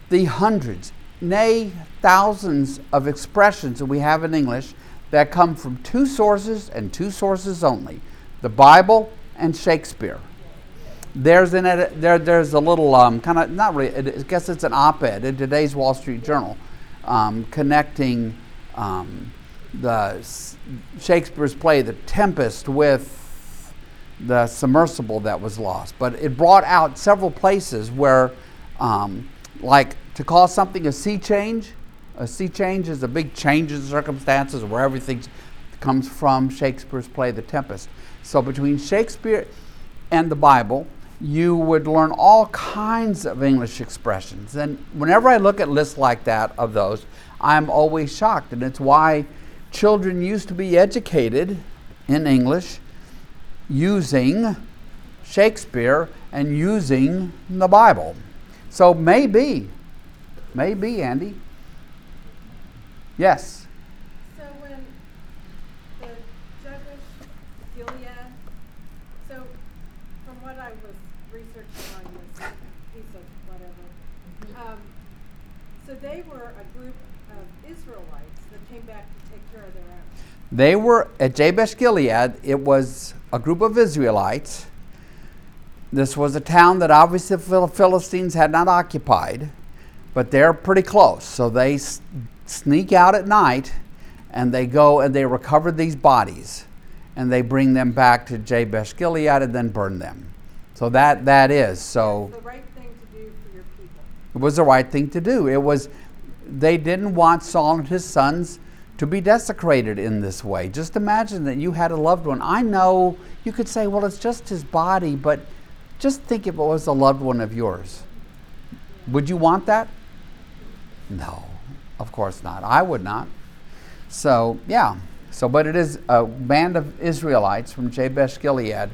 the hundreds, nay, thousands of expressions that we have in English that come from two sources and two sources only, the Bible and Shakespeare. There's a little kind of, not really, I guess it's an op-ed in today's Wall Street Journal connecting Shakespeare's play, The Tempest, with the submersible that was lost. But it brought out several places where, like to call something a sea change. A sea change is a big change in circumstances where everything comes from Shakespeare's play, The Tempest. So between Shakespeare and the Bible, you would learn all kinds of English expressions. And whenever I look at lists like that of those, I'm always shocked. And it's why children used to be educated in English using Shakespeare and using the Bible. So maybe, Andy. Yes? They were a group of Israelites that came back to take care of their own. They were at Jabesh-Gilead. It was a group of Israelites. This was a town that obviously the Philistines had not occupied, but they're pretty close. So they sneak out at night and they go and they recover these bodies. and they bring them back to Jabesh-Gilead and then burn them. So that is. So the right thing to do for your people. It was the right thing to do. It was, they didn't want Saul and his sons to be desecrated in this way. Just imagine that you had a loved one. I know you could say, well, it's just his body, but just think if it was a loved one of yours. Would you want that? No, of course not. I would not. So, yeah. So, but it is a band of Israelites from Jabesh-Gilead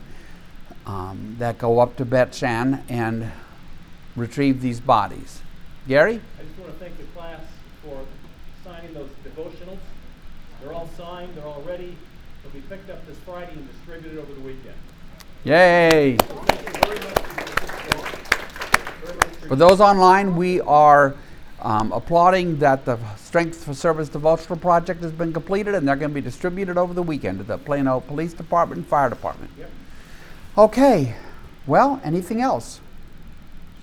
that go up to Beth Shan and retrieve these bodies. Gary? I just want to thank the class for signing those devotionals. They're all signed. They're all ready. They'll be picked up this Friday and distributed over the weekend. Yay! So thank you very much for your support. For those online, we are applauding that the Strength for Service Devotional Project has been completed, and they're going to be distributed over the weekend to the Plano Police Department and Fire Department. Yep. Okay. Well, anything else?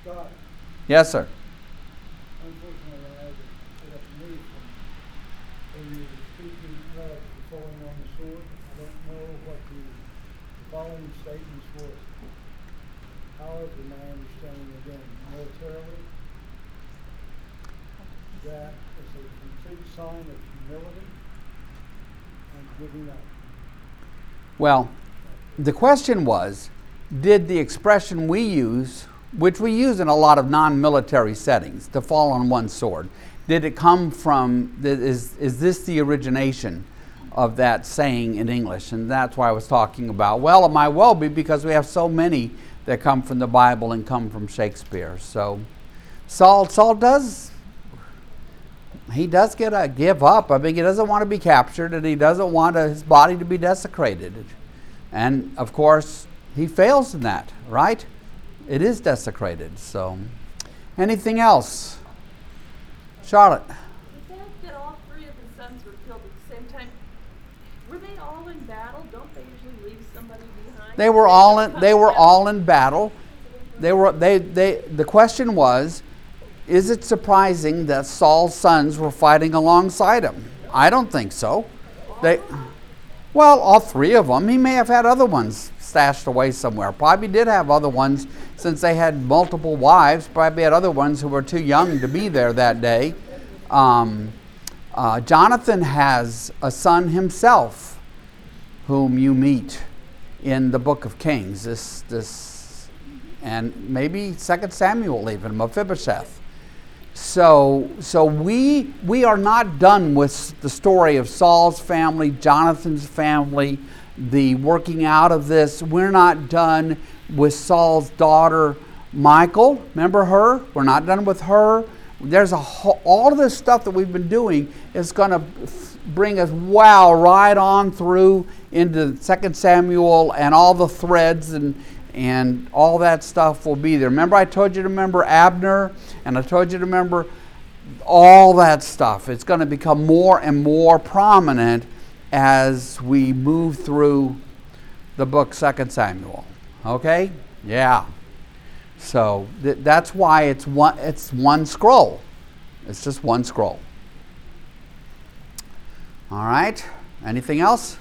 Scott. Yes, sir. Unfortunately, I had to get up and leave from the speaking of falling on the sword. I don't know what the following statements were. However, my understanding again, militarily, that is a complete sign of humility and giving up. Well, the question was, did the expression we use, which we use in a lot of non-military settings, to fall on one's sword, did it come from, is this the origination of that saying in English? And that's why I was talking about, well, it might well be, because we have so many that come from the Bible and come from Shakespeare. So Saul does... He does get a give up. I mean, he doesn't want to be captured, and he doesn't want his body to be desecrated. And, of course, he fails in that, right? It is desecrated. So, anything else? Charlotte. The fact that all three of the sons were killed at the same time, were they all in battle? Don't they usually leave somebody behind? They were all in battle. The question was, is it surprising that Saul's sons were fighting alongside him? I don't think so. All three of them. He may have had other ones stashed away somewhere. Probably did have other ones, since they had multiple wives. Probably had other ones who were too young to be there that day. Jonathan has a son himself, whom you meet in the Book of Kings. This, and maybe 2 Samuel even, Mephibosheth. So we are not done with the story of Saul's family, Jonathan's family, the working out of this. We're not done with Saul's daughter, Michal. Remember her? We're not done with her. There's all of this stuff that we've been doing is going to bring us, right on through into 2 Samuel, and all the threads and all that stuff will be there. Remember, I told you to remember Abner, and I told you to remember all that stuff. It's going to become more and more prominent as we move through the book 2 Samuel. Okay? Yeah. So that's why it's one scroll. It's just one scroll. All right. Anything else?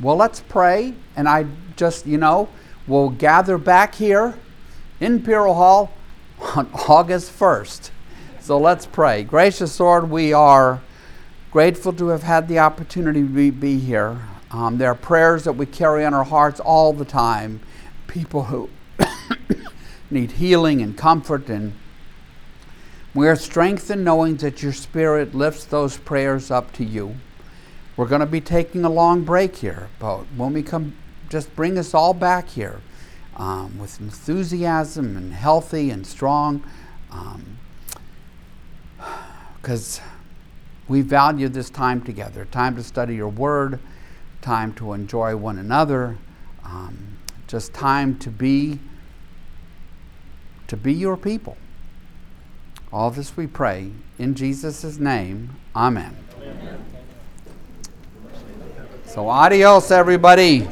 Well, let's pray, and we'll gather back here in Piro Hall on August 1st. So let's pray. Gracious Lord, we are grateful to have had the opportunity to be here. There are prayers that we carry on our hearts all the time. People who need healing and comfort, and we are strengthened knowing that your Spirit lifts those prayers up to you. We're going to be taking a long break here, but when we come, just bring us all back here with enthusiasm and healthy and strong, because we value this time together, time to study your word, time to enjoy one another, just time to be your people. All this we pray in Jesus' name. Amen. Amen. So adios, everybody.